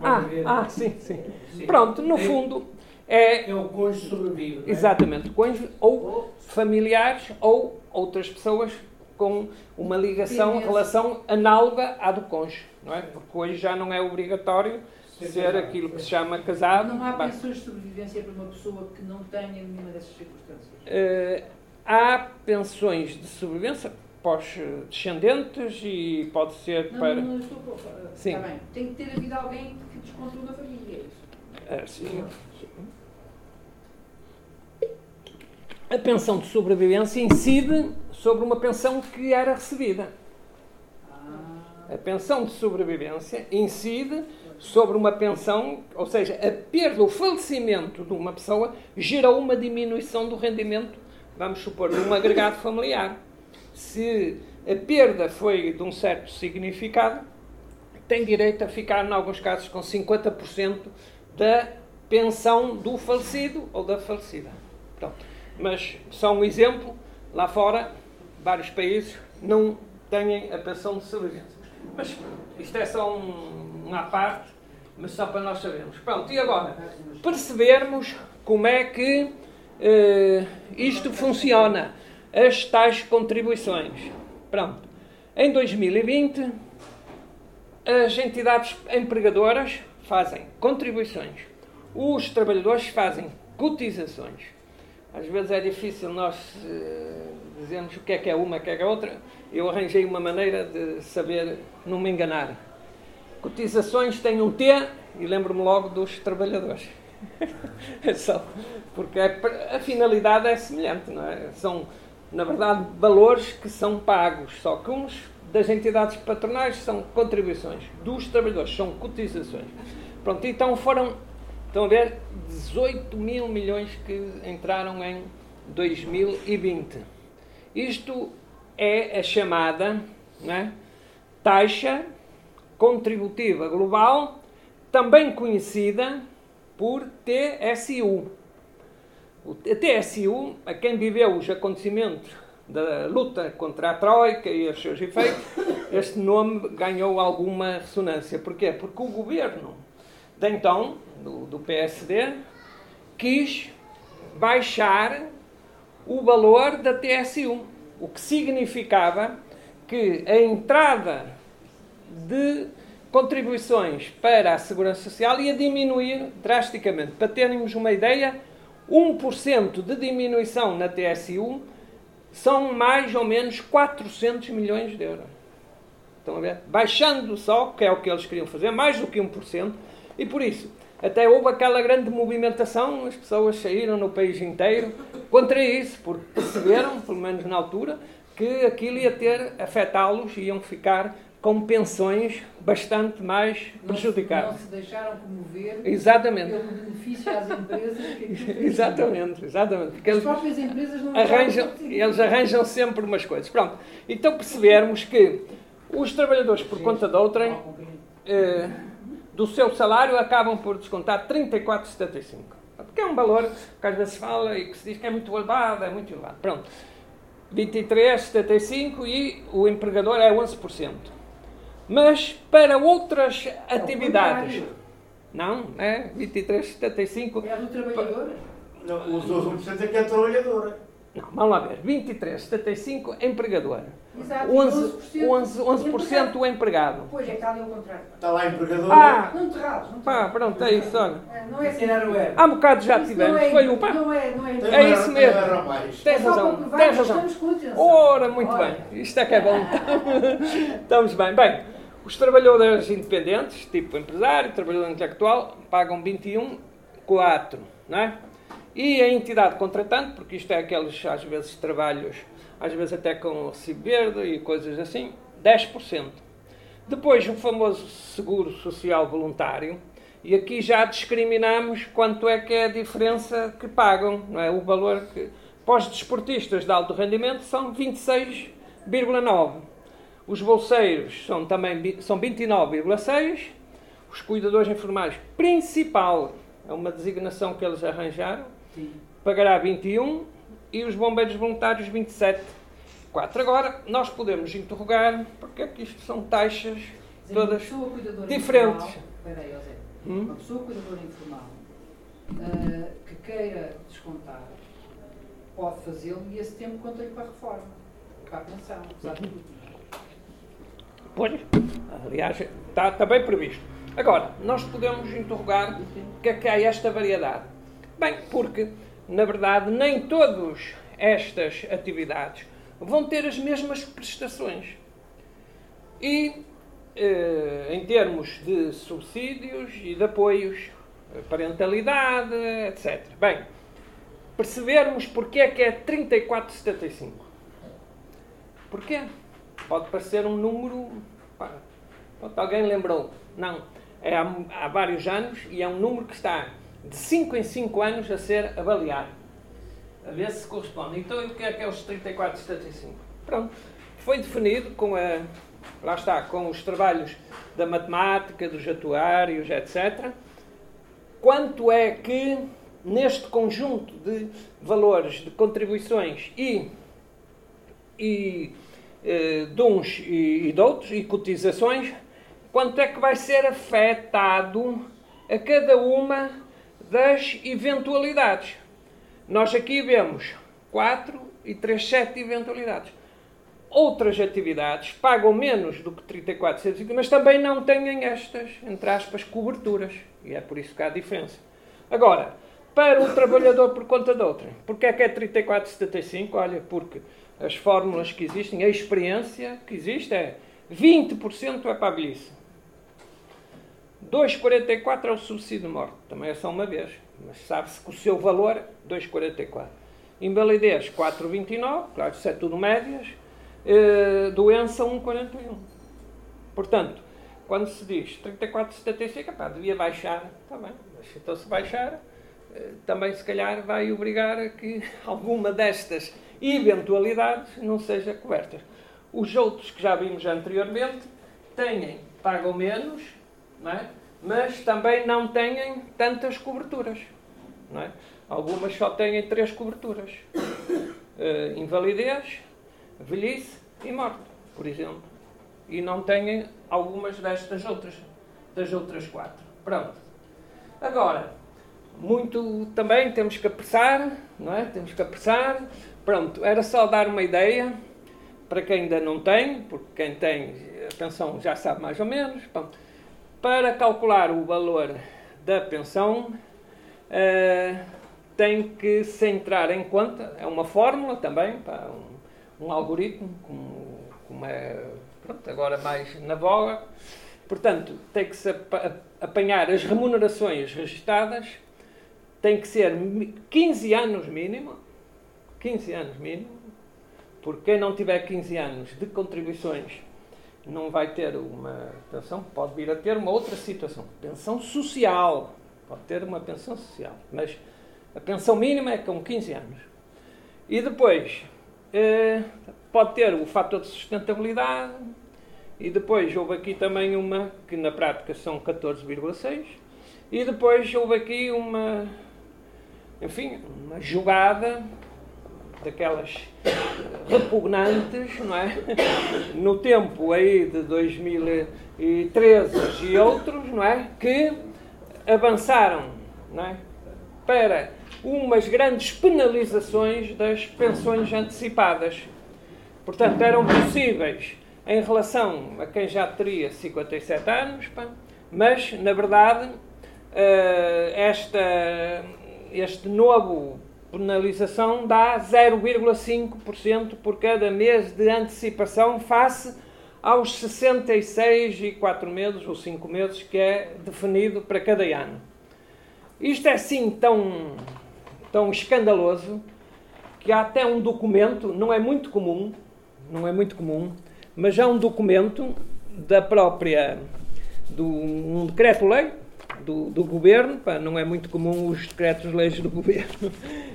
Ah, ah, sim, sim, sim. Pronto, no fundo é... é o cônjuge sobrevive. Não é? Exatamente, cônjuge ou familiares ou outras pessoas com uma ligação, relação análoga à do cônjuge, não é? Porque hoje já não é obrigatório ser aquilo que se chama casado. Não há pensões de sobrevivência para uma pessoa que não tenha nenhuma dessas circunstâncias? Uh, há pensões de sobrevivência para os descendentes e pode ser não, para... Não, não, estou preocupada. Sim. Está bem. Tem que ter havido alguém que descontrole a família, é isso? Uh, sim. A pensão de sobrevivência incide sobre uma pensão que era recebida. Ah. A pensão de sobrevivência incide sobre uma pensão, ou seja, a perda, o falecimento de uma pessoa gerou uma diminuição do rendimento, vamos supor, de um agregado familiar. Se a perda foi de um certo significado, tem direito a ficar, em alguns casos, com cinquenta por cento da pensão do falecido ou da falecida. Pronto. Mas só um exemplo, lá fora, vários países não têm a pensão de sobrevivência. Mas isto é só um... uma parte, mas só para nós sabermos. Pronto, e agora, percebermos como é que eh, isto funciona, as tais contribuições. Pronto, em dois mil e vinte, as entidades empregadoras fazem contribuições, os trabalhadores fazem cotizações. Às vezes é difícil nós eh, dizermos o que é que é uma, o que é que é outra. Eu arranjei uma maneira de saber, não me enganar. Cotizações têm um T e lembro-me logo dos trabalhadores. Só, porque é, a finalidade é semelhante, não é? São, na verdade, valores que são pagos, só que uns das entidades patronais são contribuições, dos trabalhadores são cotizações. Pronto, então foram, estão a ver, dezoito mil milhões que entraram em dois mil e vinte. Isto é a chamada, né, taxa contributiva global, também conhecida por T S U. O T S U, a quem viveu os acontecimentos da luta contra a Troika e os seus efeitos, este nome ganhou alguma ressonância. Porquê? Porque o governo de então, do, do P S D, quis baixar o valor da T S U, o que significava que a entrada de contribuições para a Segurança Social ia diminuir drasticamente. Para termos uma ideia, um por cento de diminuição na T S U são mais ou menos quatrocentos milhões de euros. Estão a ver? Baixando só, que é o que eles queriam fazer, mais do que um por cento. E por isso, até houve aquela grande movimentação, as pessoas saíram no país inteiro contra isso, porque perceberam, pelo menos na altura, que aquilo ia ter, afetá-los, iam ficar com pensões bastante mais prejudicadas. Não se, não se deixaram comover. Exatamente. Pelo benefício às empresas. Que exatamente, exatamente. Porque as eles próprias empresas não arranjam, eles arranjam sempre umas coisas. Pronto. Então percebermos que os trabalhadores, por conta de outrem, eh, do seu salário, acabam por descontar trinta e quatro vírgula setenta e cinco. Porque é um valor que às vezes se fala e que se diz que é muito elevado, é muito elevado. Pronto. vinte e três vírgula setenta e cinco e o empregador é onze por cento. Mas para outras é atividades. Não, é vinte e três vírgula setenta e cinco. É a do trabalhador? Não, os dois por cento é que é a trabalhadora. Não, vamos lá ver. vinte e três vírgula setenta e cinco empregadora. Exato, onze por cento o empregado. Pois é, está ali o contrário. Está lá empregador. Ah, não te rabes, não te rabes. Pronto, é isso, olha. Não é assim, não é. Há um bocado já tivemos. Foi o pá. Não é, não é. É isso mesmo. Tens razão, tens razão. Ora, muito bem. Isto é que é bom. Estamos bem. Bem, os trabalhadores independentes, tipo empresário, trabalhador intelectual, pagam vinte e um vírgula quatro, não é? E a entidade contratante, porque isto é aqueles, às vezes, trabalhos, às vezes até com recibo verde e coisas assim, dez por cento. Depois, o famoso seguro social voluntário, e aqui já discriminamos quanto é que é a diferença que pagam, não é? O valor que, para os desportistas de alto rendimento, são vinte e seis vírgula nove. Os bolseiros são também são vinte e nove vírgula seis. Os cuidadores informais, principal, é uma designação que eles arranjaram, pagará vinte e um e os bombeiros voluntários vinte e sete vírgula quatro. Agora, nós podemos interrogar porque é que isto são taxas dizer, todas diferentes. Espera aí, José. Hum? Uma pessoa cuidadora informal uh, que queira descontar pode fazê-lo e esse tempo conta-lhe para a reforma, para a pensão, apesar de tudo. Pois, aliás, está, está bem previsto. Agora, nós podemos interrogar porque é que há esta variedade. Bem, porque... na verdade, nem todas estas atividades vão ter as mesmas prestações. E, eh, em termos de subsídios e de apoios, parentalidade, etcétera. Bem, percebermos porque é que é trinta e quatro vírgula setenta e cinco. Porquê? Pode parecer um número... Pronto, alguém lembrou. Não. É há, há vários anos e é um número que está... de cinco em cinco anos a ser avaliado, a ver se corresponde. Então, o que é que é os trinta e quatro vírgula setenta e cinco? Pronto, foi definido com a, lá está, com os trabalhos da matemática, dos atuários, etcétera. Quanto é que, neste conjunto de valores, de contribuições e, e eh, de uns e, e de outros, e cotizações, quanto é que vai ser afetado a cada uma das eventualidades. Nós aqui vemos quatro e três, sete eventualidades. Outras atividades pagam menos do que trinta e quatro vírgula setenta e cinco, mas também não têm estas, entre aspas, coberturas. E é por isso que há diferença. Agora, para o trabalhador por conta de outra, porque é que é trinta e quatro vírgula setenta e cinco? Olha, porque as fórmulas que existem, a experiência que existe é vinte por cento é para a velhice. dois vírgula quarenta e quatro é o subsídio de morte. Também é só uma vez. Mas sabe-se que o seu valor é dois vírgula quarenta e quatro. Invalidez, quatro vírgula vinte e nove. Claro, isso é tudo médias. Eh, doença, um vírgula quarenta e um. Portanto, Quando se diz trinta e quatro setenta e cinco, pá, devia baixar, está bem, mas então se baixar, também se calhar vai obrigar a que alguma destas eventualidades não seja coberta. Os outros que já vimos anteriormente têm, pagam menos, não é? Mas também não têm tantas coberturas, não é? Algumas só têm três coberturas, uh, invalidez, velhice e morte, por exemplo. E não têm algumas destas outras, das outras quatro. Pronto. Agora, muito também temos que apressar, não é? Temos que apressar. Pronto, era só dar uma ideia para quem ainda não tem, porque quem tem a pensão já sabe mais ou menos. Pronto. Para calcular o valor da pensão, uh, tem que se entrar em conta, é uma fórmula também, pá, um, um algoritmo, como, como é pronto, agora mais na voga. Portanto, tem que se apanhar as remunerações registadas, tem que ser quinze anos mínimo, quinze anos mínimo, porque quem não tiver quinze anos de contribuições não vai ter uma pensão, pode vir a ter uma outra situação, pensão social, pode ter uma pensão social, mas a pensão mínima é com quinze anos. E depois, eh, pode ter o fator de sustentabilidade, e depois houve aqui também uma, que na prática são catorze vírgula seis, e depois houve aqui uma, enfim, uma jogada daquelas repugnantes, não é? No tempo aí de dois mil e treze e outros, não é? Que avançaram, não é? Para umas grandes penalizações das pensões antecipadas. Portanto, eram possíveis em relação a quem já teria cinquenta e sete anos, pá, mas, na verdade, uh, esta, este novo penalização dá zero vírgula cinco por cento por cada mês de antecipação face aos sessenta e seis e quatro meses ou cinco meses que é definido para cada ano. Isto é, sim, tão, tão escandaloso que há até um documento, não é muito comum, não é muito comum, mas há um documento da própria, do, um decreto-lei do, do governo, pá, não é muito comum os decretos-leis do governo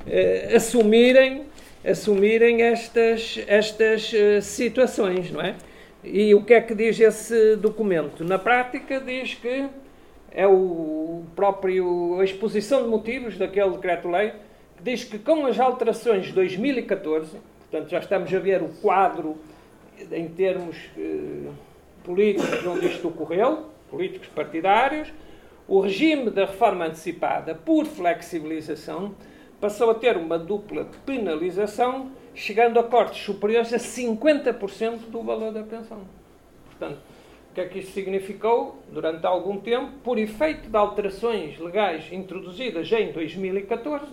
eh, assumirem, assumirem estas, estas eh, situações, não é? E o que é que diz esse documento? Na prática diz que é o próprio, a exposição de motivos daquele decreto-lei, que diz que com as alterações de dois mil e catorze, portanto já estamos a ver o quadro em termos eh, políticos onde isto ocorreu, políticos partidários, o regime da reforma antecipada por flexibilização passou a ter uma dupla penalização, chegando a cortes superiores a cinquenta por cento do valor da pensão. Portanto, o que é que isto significou? Durante algum tempo, por efeito de alterações legais introduzidas em dois mil e catorze,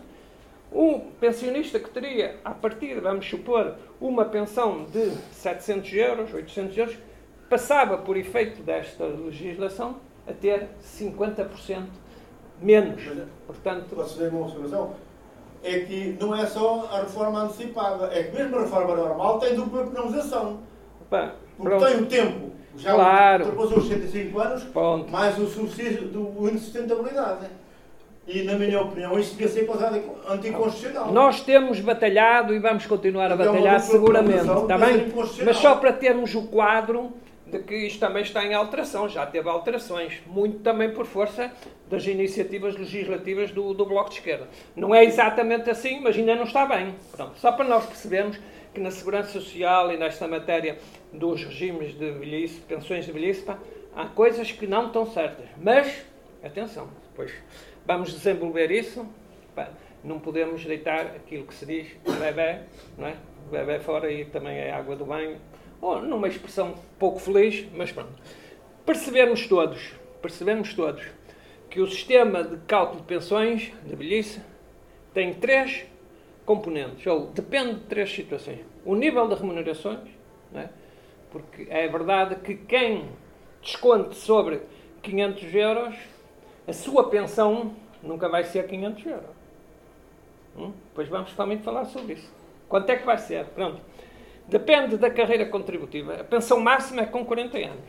um pensionista que teria, à partida, vamos supor, uma pensão de setecentos euros, oitocentos euros, passava, por efeito desta legislação, a ter cinquenta por cento menos. Portanto, posso dizer uma observação? É que não é só a reforma antecipada, é que mesmo a reforma normal tem dupla penalização. Opa, porque pronto. Tem o tempo. Já claro. Ultrapassou os setenta e cinco anos, pronto. Mais o subsídio do índice de sustentabilidade. E, na minha opinião, isto devia ser passado anticonstitucional. Nós temos batalhado e vamos continuar a batalhar, seguramente. Está bem? Mas só para termos o quadro de que isto também está em alteração. Já teve alterações. Muito também por força das iniciativas legislativas do, do Bloco de Esquerda. Não é exatamente assim, mas ainda não está bem. Pronto, só para nós percebermos que na segurança social e nesta matéria dos regimes de velhice, pensões de velhice, pá, há coisas que não estão certas. Mas, atenção, depois vamos desenvolver isso, pá, não podemos deitar aquilo que se diz, bebé, não é? Bebé fora e também é água do banho, ou numa expressão pouco feliz, mas pronto. Percebemos todos, percebemos todos, que o sistema de cálculo de pensões, de velhice, tem três componentes, ou depende de três situações. O nível de remunerações, não é? Porque é verdade que quem desconte sobre quinhentos euros, a sua pensão nunca vai ser quinhentos euros. Hum? Pois vamos também falar sobre isso. Quanto é que vai ser? Pronto. Depende da carreira contributiva. A pensão máxima é com quarenta anos.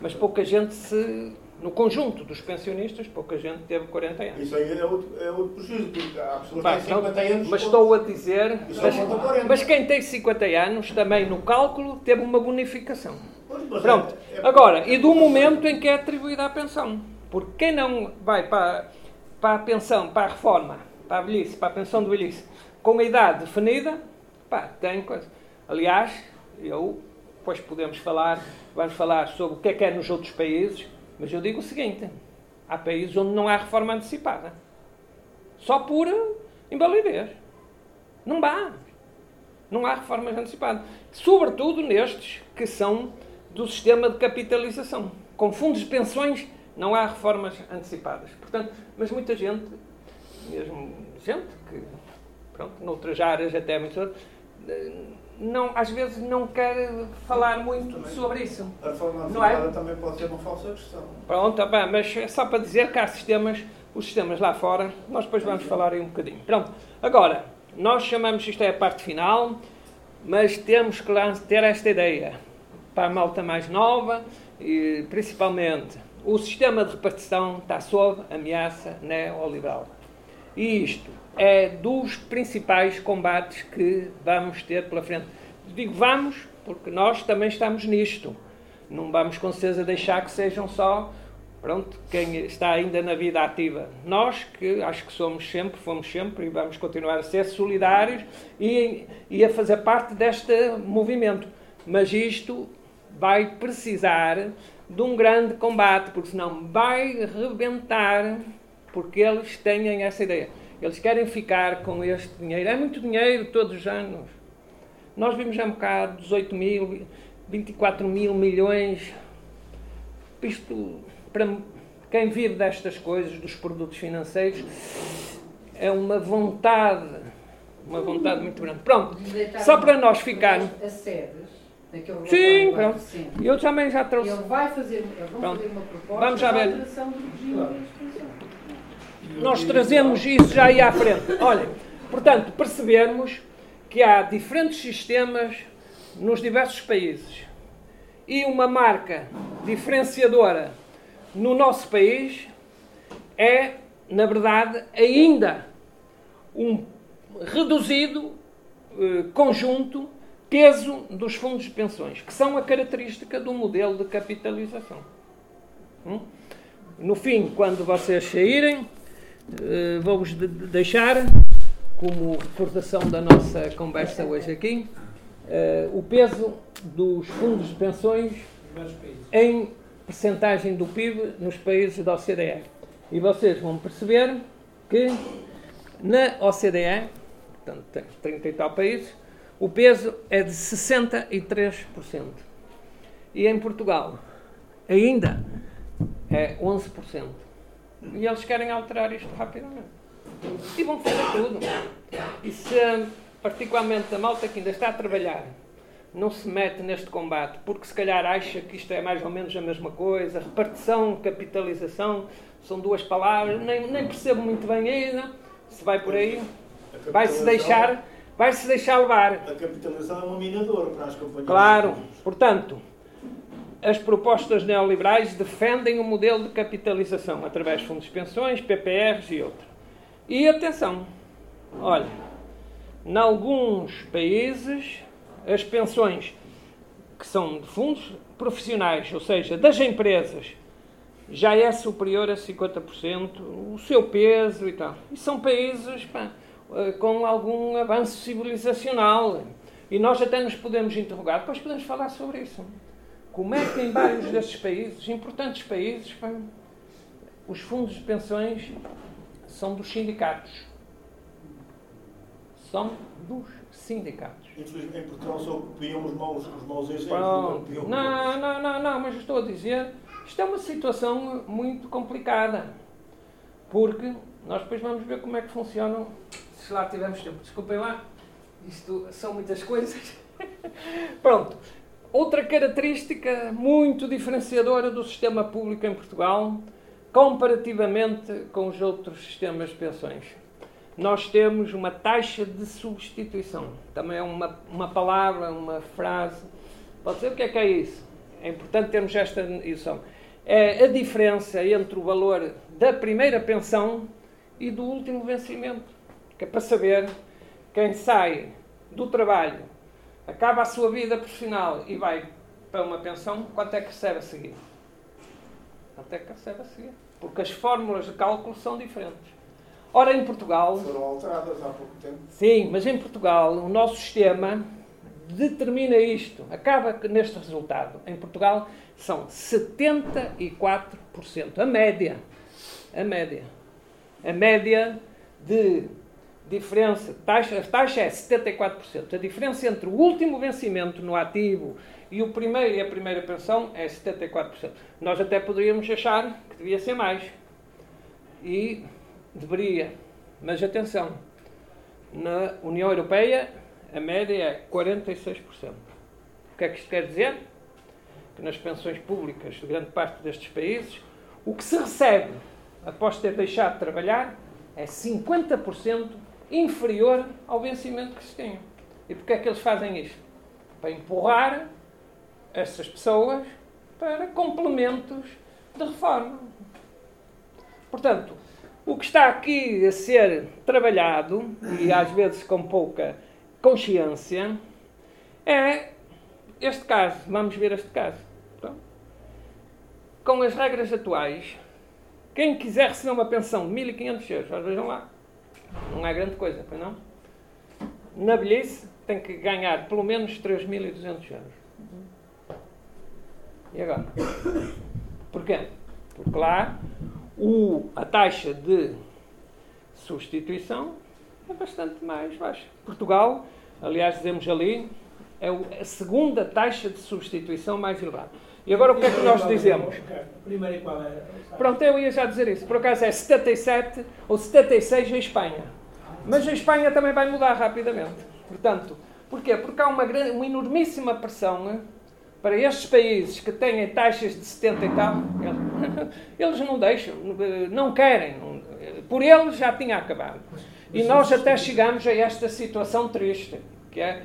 mas pouca gente se... No conjunto dos pensionistas, pouca gente teve quarenta anos. Isso aí é outro, é outro prejuízo, porque há pessoas bah, que têm cinquenta anos... Mas estou a dizer... Mas, mas quem tem cinquenta anos, também no cálculo, teve uma bonificação. Pois, pronto. É, é, agora, e do momento em que é atribuída a pensão. Porque quem não vai para, para a pensão, para a reforma, para a velhice, para a pensão do velhice, com a idade definida, pá, tem coisa... Aliás, eu... Depois podemos falar, vamos falar sobre o que é que é nos outros países... Mas eu digo o seguinte, há países onde não há reforma antecipada. Só por invalidez. Não dá. Não há reformas antecipadas. Sobretudo nestes que são do sistema de capitalização. Com fundos de pensões não há reformas antecipadas. Portanto, mas muita gente, mesmo gente que, pronto, noutras áreas até muito... Não, às vezes não quer falar muito também, sobre isso. A reforma antecipada é? Também pode ser uma falsa questão. Pronto, tá bem, mas é só para dizer que há sistemas, os sistemas lá fora, nós depois vamos é. falar aí um bocadinho. Pronto, agora, nós chamamos, isto é a parte final, mas temos que ter esta ideia para a malta mais nova e principalmente o sistema de repartição está sob ameaça neoliberal. E isto é dos principais combates que vamos ter pela frente. Digo vamos, porque nós também estamos nisto. Não vamos com certeza deixar que sejam só, pronto, quem está ainda na vida ativa. Nós, que acho que somos sempre, fomos sempre e vamos continuar a ser solidários e, e a fazer parte deste movimento. Mas isto vai precisar de um grande combate, porque senão vai rebentar... Porque eles têm essa ideia. Eles querem ficar com este dinheiro. É muito dinheiro todos os anos. Nós vimos já um bocado dezoito mil, vinte e quatro mil milhões. Isto, para quem vive destas coisas, dos produtos financeiros, é uma vontade, uma vontade muito grande. Pronto, só para nós ficarmos... Sim, pronto. Eu também já trouxe... Ele vai fazer, ele vai fazer uma proposta... Vamos já ver. Nós trazemos isso já aí à frente. Olhem, portanto, percebermos que há diferentes sistemas nos diversos países e uma marca diferenciadora no nosso país é, na verdade, ainda um reduzido eh, conjunto, peso dos fundos de pensões, que são a característica do modelo de capitalização. Hum? No fim, quando vocês saírem... Uh, vou-vos de- deixar como recordação da nossa conversa hoje aqui uh, o peso dos fundos de pensões em percentagem do P I B nos países da O C D E, e vocês vão perceber que na O C D E, portanto tem trinta e tal países, o peso é de sessenta e três por cento, e em Portugal ainda é onze por cento. E eles querem alterar isto rapidamente. E vão fazer tudo. E se, particularmente, a malta que ainda está a trabalhar não se mete neste combate, porque se calhar acha que isto é mais ou menos a mesma coisa, repartição, capitalização, são duas palavras, nem, nem percebo muito bem ainda, se vai por aí, vai-se deixar, vai-se deixar levar. A capitalização é um minador para as companhias. Claro, portanto... As propostas neoliberais defendem o modelo de capitalização através de fundos de pensões, P P Rs e outros. E atenção, olha, em alguns países as pensões que são de fundos profissionais, ou seja, das empresas, já é superior a cinquenta por cento o seu peso e tal. E são países, pá, com algum avanço civilizacional. E nós até nos podemos interrogar, depois podemos falar sobre isso. Como é que em vários destes países, importantes países, os fundos de pensões são dos sindicatos. São dos sindicatos. Infelizmente, em Portugal só copiam os maus, os maus exemplos. Não, não, não, não, mas estou a dizer, isto é uma situação muito complicada. Porque nós depois vamos ver como é que funcionam, se lá tivermos tempo. Desculpem lá, isto são muitas coisas. Pronto. Outra característica muito diferenciadora do sistema público em Portugal, comparativamente com os outros sistemas de pensões. Nós temos uma taxa de substituição. Também é uma, uma palavra, uma frase. Pode dizer o que é que é isso? É importante termos esta noção. É a diferença entre o valor da primeira pensão e do último vencimento. Que é para saber quem sai do trabalho, acaba a sua vida profissional e vai para uma pensão, quanto é que recebe a seguir? Quanto é que recebe a seguir? Porque as fórmulas de cálculo são diferentes. Ora, em Portugal... Foram alteradas há pouco tempo. Sim, mas em Portugal o nosso sistema determina isto. Acaba neste resultado. Em Portugal são setenta e quatro por cento. A média. A média. A média de diferença... Taxa, a taxa é setenta e quatro por cento. A diferença entre o último vencimento no ativo e o primeiro e a primeira pensão é setenta e quatro por cento. Nós até poderíamos achar que devia ser mais. E... Deveria, mas atenção, na União Europeia a média é quarenta e seis por cento. O que é que isto quer dizer? Que nas pensões públicas de grande parte destes países, o que se recebe após ter deixado de trabalhar é cinquenta por cento inferior ao vencimento que se tinha. E porquê é que eles fazem isto? Para empurrar essas pessoas para complementos de reforma. Portanto, o que está aqui a ser trabalhado, e às vezes com pouca consciência, é este caso. Vamos ver este caso. Então, com as regras atuais, quem quiser receber uma pensão de mil e quinhentos euros, vejam lá, não é grande coisa, pois não? Na velhice tem que ganhar pelo menos três mil e duzentos euros. E agora? Porquê? Porque lá... O, a taxa de substituição é bastante mais baixa. Portugal, aliás, dizemos ali, é a segunda taxa de substituição mais elevada. E agora o que é que nós dizemos? Primeiro e qual era? Pronto, eu ia já dizer isso. Por acaso é setenta e sete ou setenta e seis em Espanha. Mas a Espanha também vai mudar rapidamente. Portanto, porquê? Porque há uma, grande, uma enormíssima pressão para estes países que têm taxas de setenta e tal, eles não deixam, não querem. Por eles já tinha acabado. E nós até chegamos a esta situação triste, que é,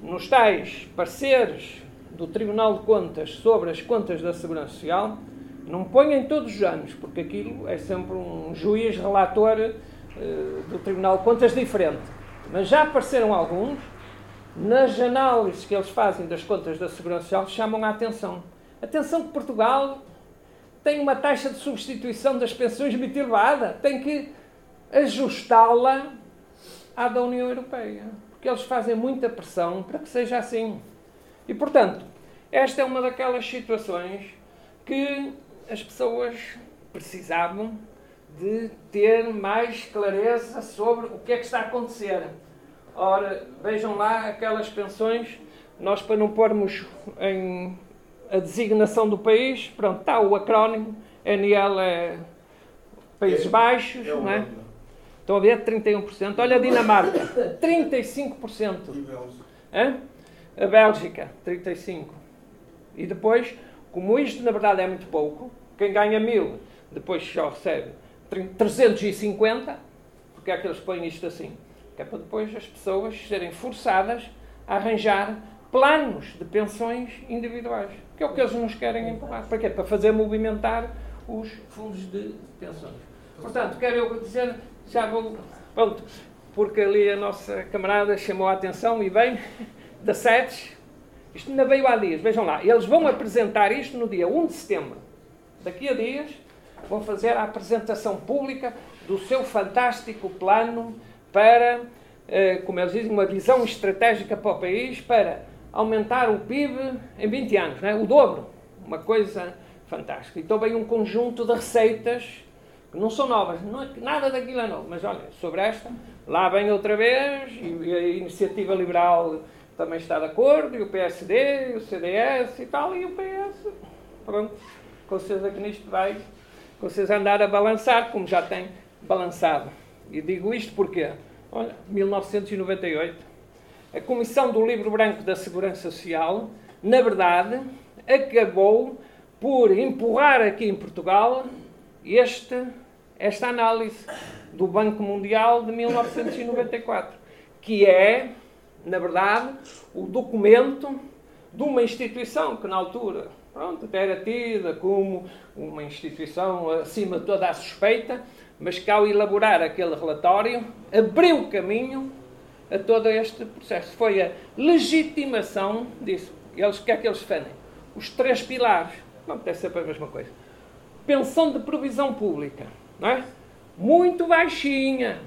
nos tais pareceres do Tribunal de Contas sobre as contas da Segurança Social, não ponham todos os anos, porque aquilo é sempre um juiz relator uh, do Tribunal de Contas diferente. Mas já apareceram alguns. Nas análises que eles fazem das contas da Segurança Social, chamam a atenção. Atenção que Portugal tem uma taxa de substituição das pensões muito elevada. Tem que ajustá-la à da União Europeia. Porque eles fazem muita pressão para que seja assim. E, portanto, esta é uma daquelas situações que as pessoas precisavam de ter mais clareza sobre o que é que está a acontecer. Ora, vejam lá aquelas pensões, nós para não pormos em a designação do país, pronto, está o acrónimo, N L é Países Baixos, não é? Estão a ver? trinta e um por cento. Olha a Dinamarca, trinta e cinco por cento. Hã? A Bélgica, trinta e cinco por cento. E depois, como isto na verdade é muito pouco, quem ganha mil, depois só recebe trezentos e cinquenta, porque é que eles põem isto assim? Que é para depois as pessoas serem forçadas a arranjar planos de pensões individuais. Que é o que eles nos querem empurrar. Para quê? Para fazer movimentar os fundos de pensões. Portanto, quero eu dizer, já vou... Pronto, porque ali a nossa camarada chamou a atenção, e bem, da SETES. Isto ainda veio há dias, vejam lá. Eles vão apresentar isto no dia um de setembro. Daqui a dias vão fazer a apresentação pública do seu fantástico plano para, como eles dizem, uma visão estratégica para o país, para aumentar o P I B em vinte anos, não é? O dobro. Uma coisa fantástica. E também um conjunto de receitas que não são novas, não é, nada daquilo é novo, mas olha, sobre esta, lá vem outra vez, e a Iniciativa Liberal também está de acordo, e o P S D, e o C D S e tal, e o P S. Pronto, com certeza que nisto vai, com certeza andar a balançar, como já tem balançado. E digo isto porque, olha, mil novecentos e noventa e oito, a Comissão do Livro Branco da Segurança Social, na verdade, acabou por empurrar aqui em Portugal este, esta análise do Banco Mundial de mil novecentos e noventa e quatro, que é, na verdade, o documento de uma instituição que na altura, pronto, até era tida como uma instituição acima de toda a suspeita, mas que ao elaborar aquele relatório abriu caminho a todo este processo. Foi a legitimação disso. Eles, o que é que eles defendem? Os três pilares. Não, deve ser para a mesma coisa. Pensão de provisão pública, não é? Muito baixinha.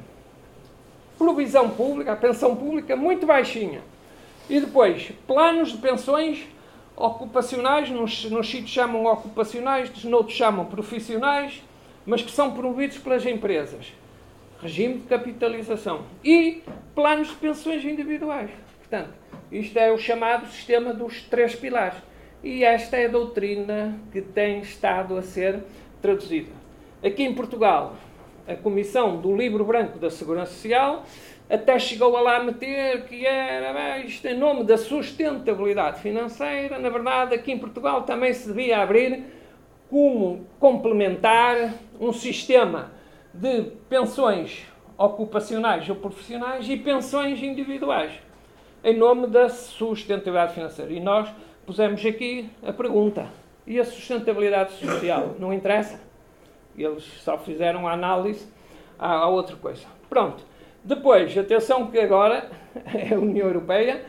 Provisão pública, a pensão pública muito baixinha. E depois, planos de pensões ocupacionais, nos, nos sítios chamam ocupacionais, noutros chamam profissionais, mas que são promovidos pelas empresas. Regime de capitalização. E planos de pensões individuais. Portanto, isto é o chamado sistema dos três pilares. E esta é a doutrina que tem estado a ser traduzida. Aqui em Portugal, a Comissão do Livro Branco da Segurança Social até chegou a lá meter que era isto em nome da sustentabilidade financeira. Na verdade, aqui em Portugal também se devia abrir como complementar um sistema de pensões ocupacionais ou profissionais e pensões individuais em nome da sustentabilidade financeira. E nós pusemos aqui a pergunta: e a sustentabilidade social? Não interessa? Eles só fizeram a análise a, a outra coisa. Pronto. Depois, atenção que agora a União Europeia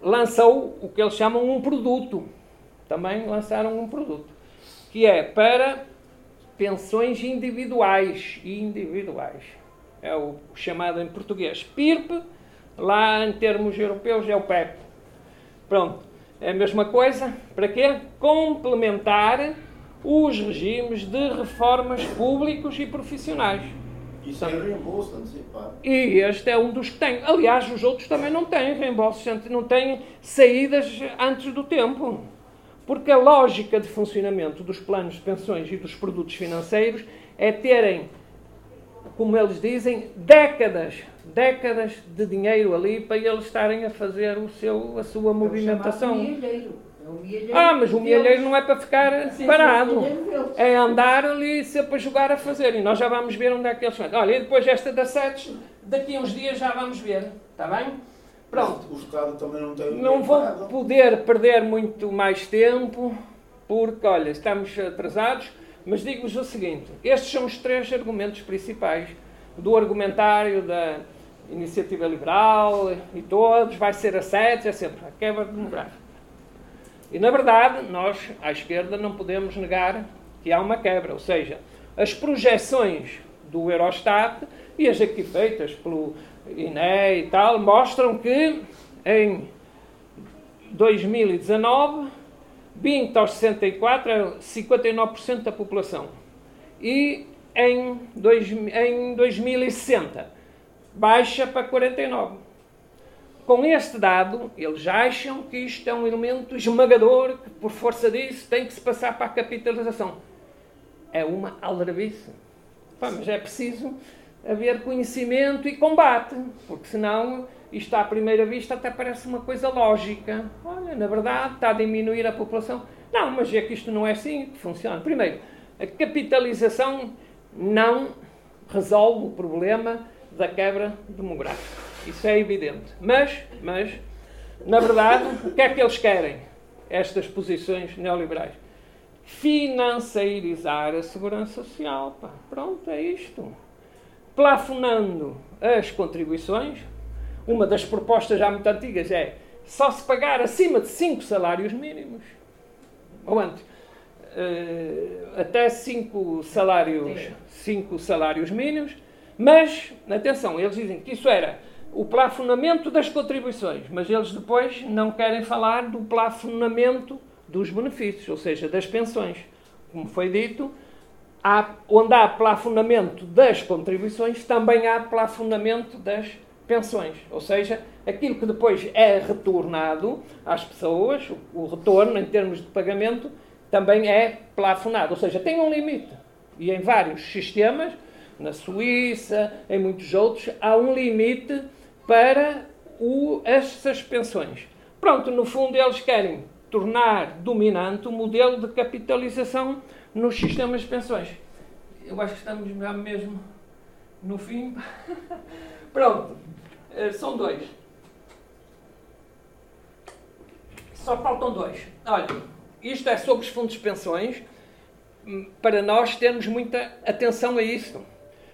lançou o que eles chamam um produto. Também lançaram um produto. Que é para pensões individuais. Individuais. É o chamado em português P I R P. Lá em termos europeus é o P E P. Pronto. É a mesma coisa, para quê? Complementar os regimes de reformas públicos e profissionais. E sem reembolso antecipado. E este é um dos que tem. Aliás, os outros também não têm reembolso, não têm saídas antes do tempo. Porque a lógica de funcionamento dos planos de pensões e dos produtos financeiros é terem, como eles dizem, décadas, décadas de dinheiro ali para eles estarem a fazer o seu, a sua movimentação. É o milheiro. Ah, mas o milheiro não é para ficar parado. É andar ali, se é para jogar a fazer. E nós já vamos ver onde é que eles vão. Olha, e depois esta da SETES, daqui a uns dias já vamos ver. Está bem? Pronto. O Estado também não tem... Não vou poder perder muito mais tempo, porque, olha, estamos atrasados. Mas digo-vos o seguinte, estes são os três argumentos principais do argumentário da Iniciativa Liberal e todos, vai ser a sete, é sempre a quebra demográfica. E, na verdade, nós, à esquerda, não podemos negar que há uma quebra, ou seja, as projeções do Eurostat e as aqui feitas pelo I N E e tal, mostram que em dois mil e dezanove... vinte aos sessenta e quatro é cinquenta e nove por cento da população. E em, dois, em dois mil e sessenta baixa para quarenta e nove por cento. Com este dado, eles acham que isto é um elemento esmagador, que por força disso tem que se passar para a capitalização. É uma aldrabice. Pá, mas é preciso haver conhecimento e combate, porque senão... Isto à primeira vista até parece uma coisa lógica. Olha, na verdade, está a diminuir a população. Não, mas é que isto não é assim que funciona. Primeiro, a capitalização não resolve o problema da quebra demográfica. Isso é evidente. Mas, mas na verdade, o que é que eles querem? Estas posições neoliberais. Financeirizar a segurança social. Pá. Pronto, é isto. Plafonando as contribuições... Uma das propostas já muito antigas é só se pagar acima de cinco salários mínimos. Ou antes, uh, até cinco salários, cinco salários mínimos. Mas, atenção, eles dizem que isso era o plafonamento das contribuições. Mas eles depois não querem falar do plafonamento dos benefícios, ou seja, das pensões. Como foi dito, há, onde há plafonamento das contribuições, também há plafonamento das pensões, ou seja, aquilo que depois é retornado às pessoas, o retorno em termos de pagamento, também é plafonado, ou seja, tem um limite. E em vários sistemas, na Suíça, em muitos outros, há um limite para o, essas pensões. Pronto, no fundo eles querem tornar dominante o modelo de capitalização nos sistemas de pensões. Eu acho que estamos mesmo no fim. Pronto. São dois. só faltam dois. Olha, isto é sobre os fundos de pensões. Para nós termos muita atenção a isso.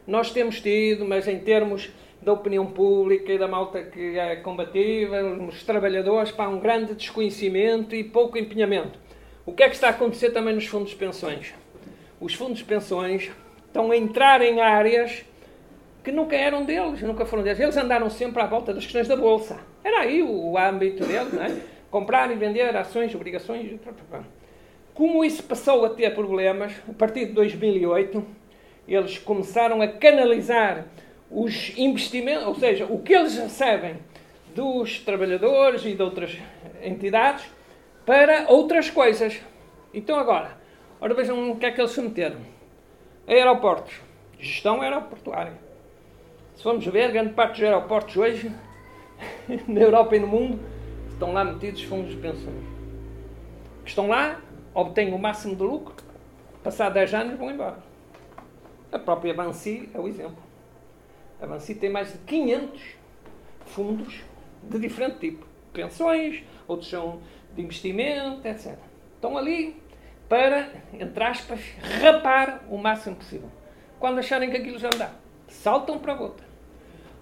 Nós temos tido, mas em termos da opinião pública e da malta que é combativa, os trabalhadores, para um grande desconhecimento e pouco empenhamento. O que é que está a acontecer também nos fundos de pensões? Os fundos de pensões estão a entrar em áreas que nunca eram deles, nunca foram deles. Eles andaram sempre à volta das questões da Bolsa. Era aí o âmbito deles, não é? Comprar e vender ações, obrigações. Como isso passou a ter problemas, a partir de dois mil e oito, eles começaram a canalizar os investimentos, ou seja, o que eles recebem dos trabalhadores e de outras entidades, para outras coisas. Então agora, ora vejam o que é que eles se meteram. Aeroportos. Gestão aeroportuária. Se formos ver, grande parte dos aeroportos hoje, na Europa e no mundo, estão lá metidos fundos de pensões. Que estão lá, obtêm o máximo de lucro, passados dez anos vão embora. A própria Bansi é o exemplo. A Bansi tem mais de quinhentos fundos de diferente tipo. Pensões, outros são de investimento, etcétera. Estão ali para, entre aspas, rapar o máximo possível. Quando acharem que aquilo já não dá, saltam para a outra.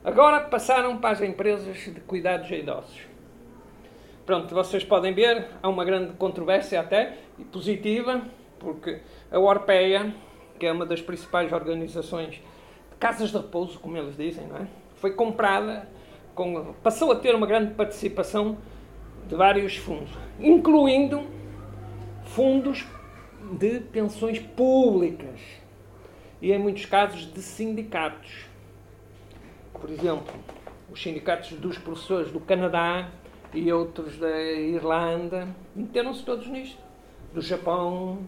Agora passaram para as empresas de cuidados a idosos. Pronto, vocês podem ver, há uma grande controvérsia até, e positiva, porque a Orpeia, que é uma das principais organizações de casas de repouso, como eles dizem, não é? Foi comprada, com, passou a ter uma grande participação de vários fundos, incluindo fundos de pensões públicas e, em muitos casos, de sindicatos. Por exemplo, os sindicatos dos professores do Canadá, e outros da Irlanda, meteram-se todos nisto. Do Japão,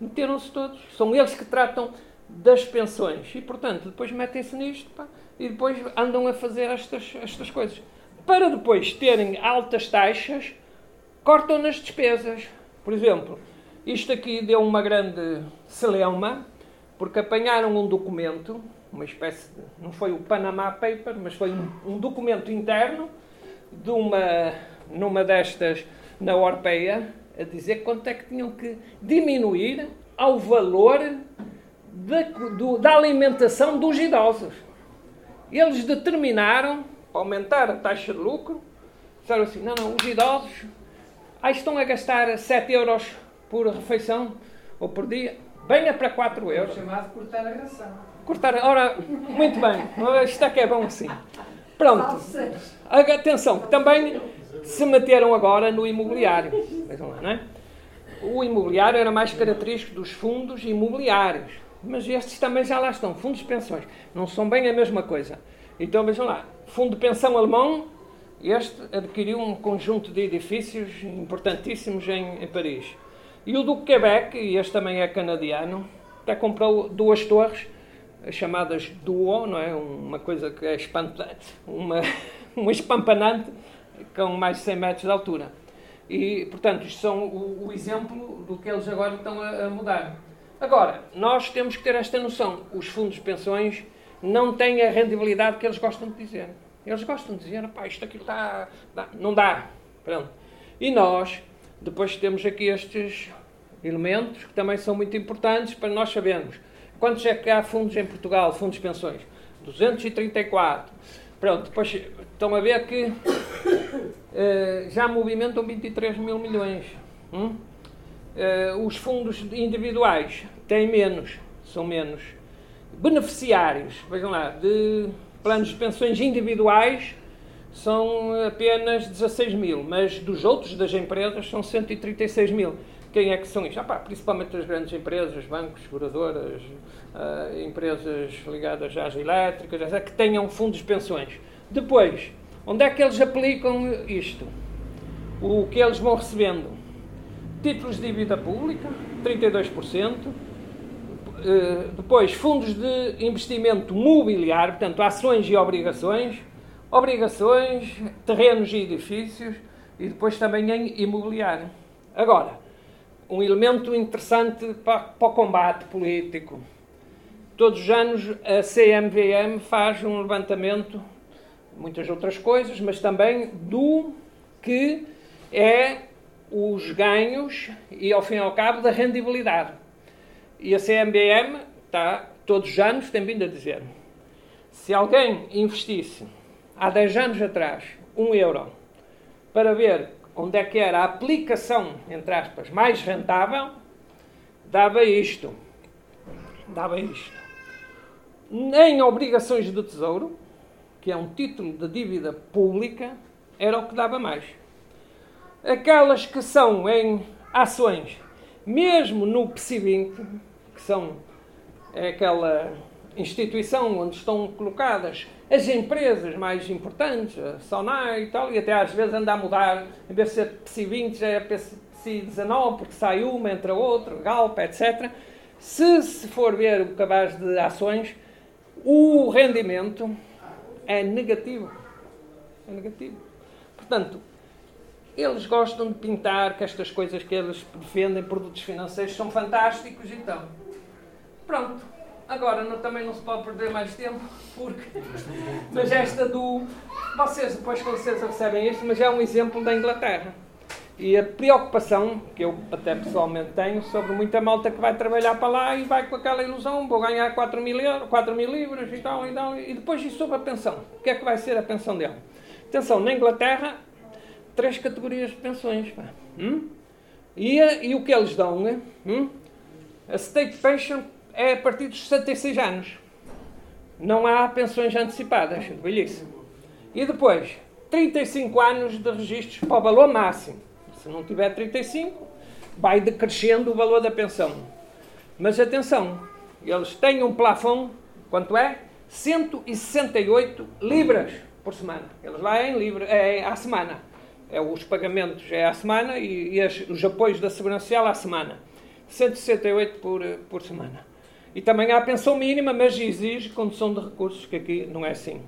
meteram-se todos. São eles que tratam das pensões. E, portanto, depois metem-se nisto, pá, e depois andam a fazer estas, estas coisas. Para depois terem altas taxas, cortam nas despesas. Por exemplo, isto aqui deu uma grande celeuma, porque apanharam um documento, uma espécie de... não foi o Panama Paper, mas foi um, um documento interno, de uma, numa destas na Orpeia, a dizer quanto é que tinham que diminuir ao valor da, do, da alimentação dos idosos. Eles determinaram, para aumentar a taxa de lucro, disseram assim, não, não, os idosos aí estão a gastar sete euros por refeição ou por dia, venha para quatro euros. É chamado cortar a ração. Cortar, ora, muito bem, isto é que é bom assim. Pronto, atenção, que também se meteram agora no imobiliário. Vejam lá, não é? O imobiliário era mais característico dos fundos imobiliários, mas estes também já lá estão, fundos de pensões, não são bem a mesma coisa. Então vejam lá, fundo de pensão alemão, este adquiriu um conjunto de edifícios importantíssimos em, em Paris. E o do Quebec, e este também é canadiano, até comprou duas torres, chamadas duo, não é? Uma coisa que é espanta, uma, uma espampanante com mais de cem metros de altura. E, portanto, isto são o, o exemplo do que eles agora estão a, a mudar. Agora, nós temos que ter esta noção. Os fundos de pensões não têm a rendibilidade que eles gostam de dizer. Eles gostam de dizer, pá, isto aqui dá, dá. Não dá. Pronto. E nós, depois temos aqui estes elementos que também são muito importantes para nós sabermos. Quantos é que há fundos em Portugal, fundos de pensões? duzentos e trinta e quatro. Pronto, depois estão a ver que eh, já movimentam vinte e três mil milhões. Hum? Eh, os fundos individuais têm menos, são menos. Beneficiários, vejam lá, de planos de pensões individuais são apenas dezasseis mil, mas dos outros das empresas são cento e trinta e seis mil. Quem é que são isto? Ah, pá, principalmente as grandes empresas, bancos, seguradoras, uh, empresas ligadas às elétricas, é que tenham fundos de pensões. Depois, onde é que eles aplicam isto? O que eles vão recebendo? Títulos de dívida pública, trinta e dois por cento. Uh, depois, fundos de investimento mobiliário, portanto, ações e obrigações, obrigações, terrenos e edifícios, e depois também em imobiliário. Agora, um elemento interessante para, para o combate político. Todos os anos a C M V M faz um levantamento, muitas outras coisas, mas também do que é os ganhos e, ao fim e ao cabo, da rendibilidade. E a C M B M está, todos os anos, tem vindo a dizer: se alguém investisse há dez anos atrás um euro para ver onde é que era a aplicação, entre aspas, mais rentável, dava isto. Dava isto. Em obrigações do Tesouro, que é um título de dívida pública, era o que dava mais. Aquelas que são em ações, mesmo no P S I vinte, que são aquela instituição onde estão colocadas as empresas mais importantes, a SONAI e tal, e até às vezes anda a mudar, em vez de ser P S I vinte já é P S I dezanove, porque sai uma, entra outra, Galp, etcétera. Se se for ver o cabaz de ações, o rendimento é negativo. É negativo. Portanto, eles gostam de pintar que estas coisas que eles defendem, produtos financeiros, são fantásticos e tal. Pronto. Agora, não, também não se pode perder mais tempo, porque... mas esta do... Vocês depois com certeza recebem isto, mas é um exemplo da Inglaterra. E a preocupação, que eu até pessoalmente tenho, sobre muita malta que vai trabalhar para lá e vai com aquela ilusão, vou ganhar quatro mil libras e tal, e tal, e depois e sobre a pensão. O que é que vai ser a pensão dele? Atenção, na Inglaterra, três categorias de pensões. Pá. Hum? E, a, e o que eles dão? Hum? A state pension é a partir dos setenta e seis anos. Não há pensões antecipadas, de velhice. E depois, trinta e cinco anos de registros para o valor máximo. Se não tiver trinta e cinco, vai decrescendo o valor da pensão. Mas atenção, eles têm um plafond, quanto é? cento e sessenta e oito libras por semana. Eles lá é, em libra, é à semana. É, os pagamentos é à semana e, e as, os apoios da Segurança Social à semana. cento e sessenta e oito por, por semana. E também há a pensão mínima, mas exige condição de recursos, que aqui não é assim.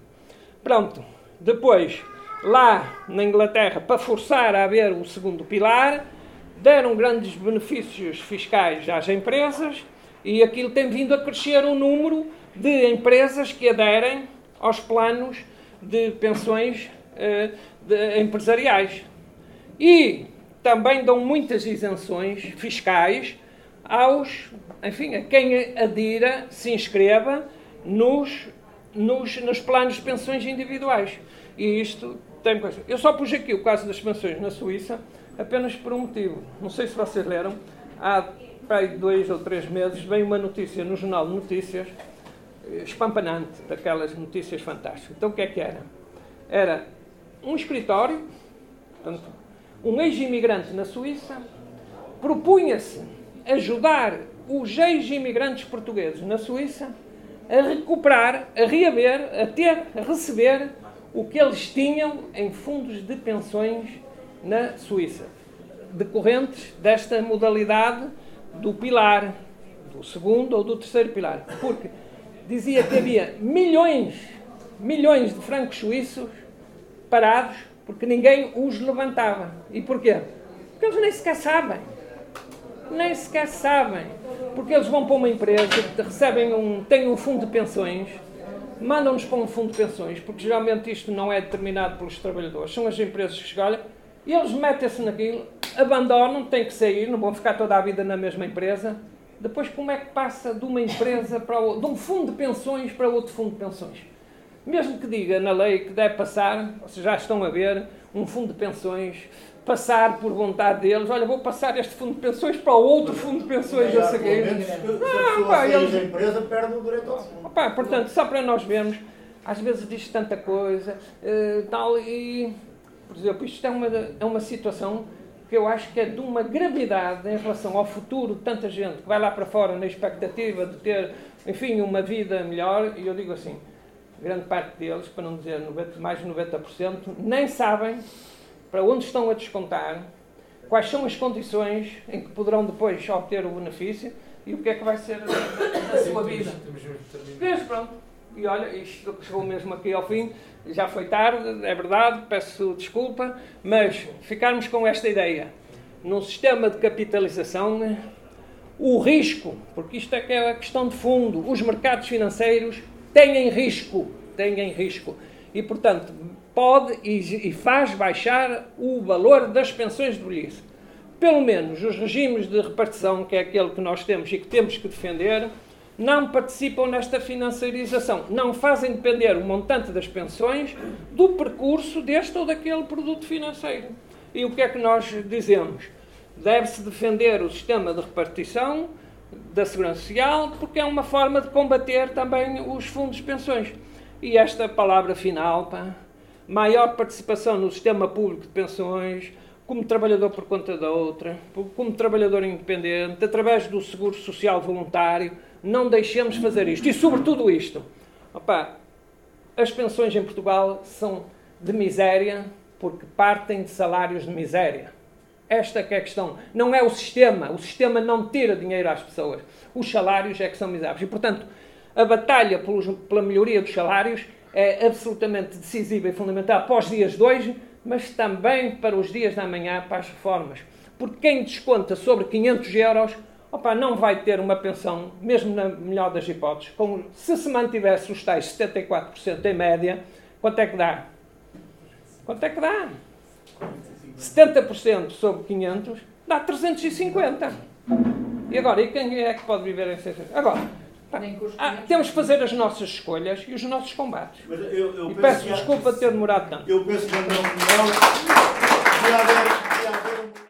Pronto. Depois, lá na Inglaterra, para forçar a haver o segundo pilar, deram grandes benefícios fiscais às empresas e aquilo tem vindo a crescer o número de empresas que aderem aos planos de pensões eh, de, empresariais. E também dão muitas isenções fiscais aos, enfim, a quem adira, se inscreva nos, nos, nos planos de pensões individuais. E isto... Eu só pus aqui o caso das pensões na Suíça apenas por um motivo. Não sei se vocês leram. Há dois ou três meses veio uma notícia no Jornal de Notícias espampanante, daquelas notícias fantásticas. Então o que é que era? Era um escritório, portanto, um ex-imigrante na Suíça propunha-se ajudar os ex-imigrantes portugueses na Suíça a recuperar, a reaver, a ter, a receber o que eles tinham em fundos de pensões na Suíça, decorrentes desta modalidade do pilar, do segundo ou do terceiro pilar. Porque dizia que havia milhões, milhões de francos suíços parados porque ninguém os levantava. E porquê? Porque eles nem sequer sabem. Nem sequer sabem. Porque eles vão para uma empresa, recebem um, têm um fundo de pensões... Mandam-nos para um fundo de pensões, porque geralmente isto não é determinado pelos trabalhadores, são as empresas que escolhem, e eles metem-se naquilo, abandonam, têm que sair, não vão ficar toda a vida na mesma empresa. Depois, como é que passa de uma empresa para o, de um fundo de pensões para outro fundo de pensões? Mesmo que diga na lei que deve passar, vocês já estão a ver, um fundo de pensões, passar por vontade deles, olha, vou passar este fundo de pensões para o outro fundo de pensões a seguir. Não, pá, eles... a empresa perde o direito ao fundo. Pá, portanto, só para nós vermos, às vezes diz tanta coisa, uh, tal, e, por exemplo, isto é uma, é uma situação que eu acho que é de uma gravidade em relação ao futuro de tanta gente que vai lá para fora na expectativa de ter, enfim, uma vida melhor, e eu digo assim, grande parte deles, para não dizer noventa, mais de noventa por cento, nem sabem para onde estão a descontar, quais são as condições em que poderão depois obter o benefício e o que é que vai ser a, a sua vida. Vês, pronto. E olha, isto chegou mesmo aqui ao fim, já foi tarde, é verdade, peço desculpa, mas ficarmos com esta ideia. Num sistema de capitalização, o risco, porque isto é que é a questão de fundo, os mercados financeiros têm risco, têm risco. E, portanto, pode e faz baixar o valor das pensões de velhice. pelo menos os regimes de repartição, que é aquele que nós temos e que temos que defender, não participam nesta financiarização, não fazem depender o montante das pensões do percurso deste ou daquele produto financeiro. E o que é que nós dizemos? Deve-se defender o sistema de repartição da Segurança Social, porque é uma forma de combater também os fundos de pensões. E esta palavra final, pá, maior participação no sistema público de pensões, como trabalhador por conta da outra, como trabalhador independente, através do seguro social voluntário, não deixemos fazer isto. E sobretudo isto. Opa, as pensões em Portugal são de miséria, porque partem de salários de miséria. Esta que é a questão. Não é o sistema. O sistema não tira dinheiro às pessoas. Os salários é que são miseráveis. E, portanto, a batalha pelos, pela melhoria dos salários é absolutamente decisiva e fundamental para os dias de hoje, mas também para os dias de amanhã, para as reformas. Porque quem desconta sobre quinhentos euros, opa, não vai ter uma pensão, mesmo na melhor das hipóteses. Com, se se mantivesse os tais setenta e quatro por cento em média, quanto é que dá? Quanto é que dá? setenta por cento sobre quinhentos dá trezentos e cinquenta. E agora, e quem é que pode viver em seiscentos? Agora, tá. ah, temos que fazer as nossas escolhas e os nossos combates. Eu, eu e peço desculpa de ter demorado tanto. Eu penso que não. não, não, não, não, não, não, não.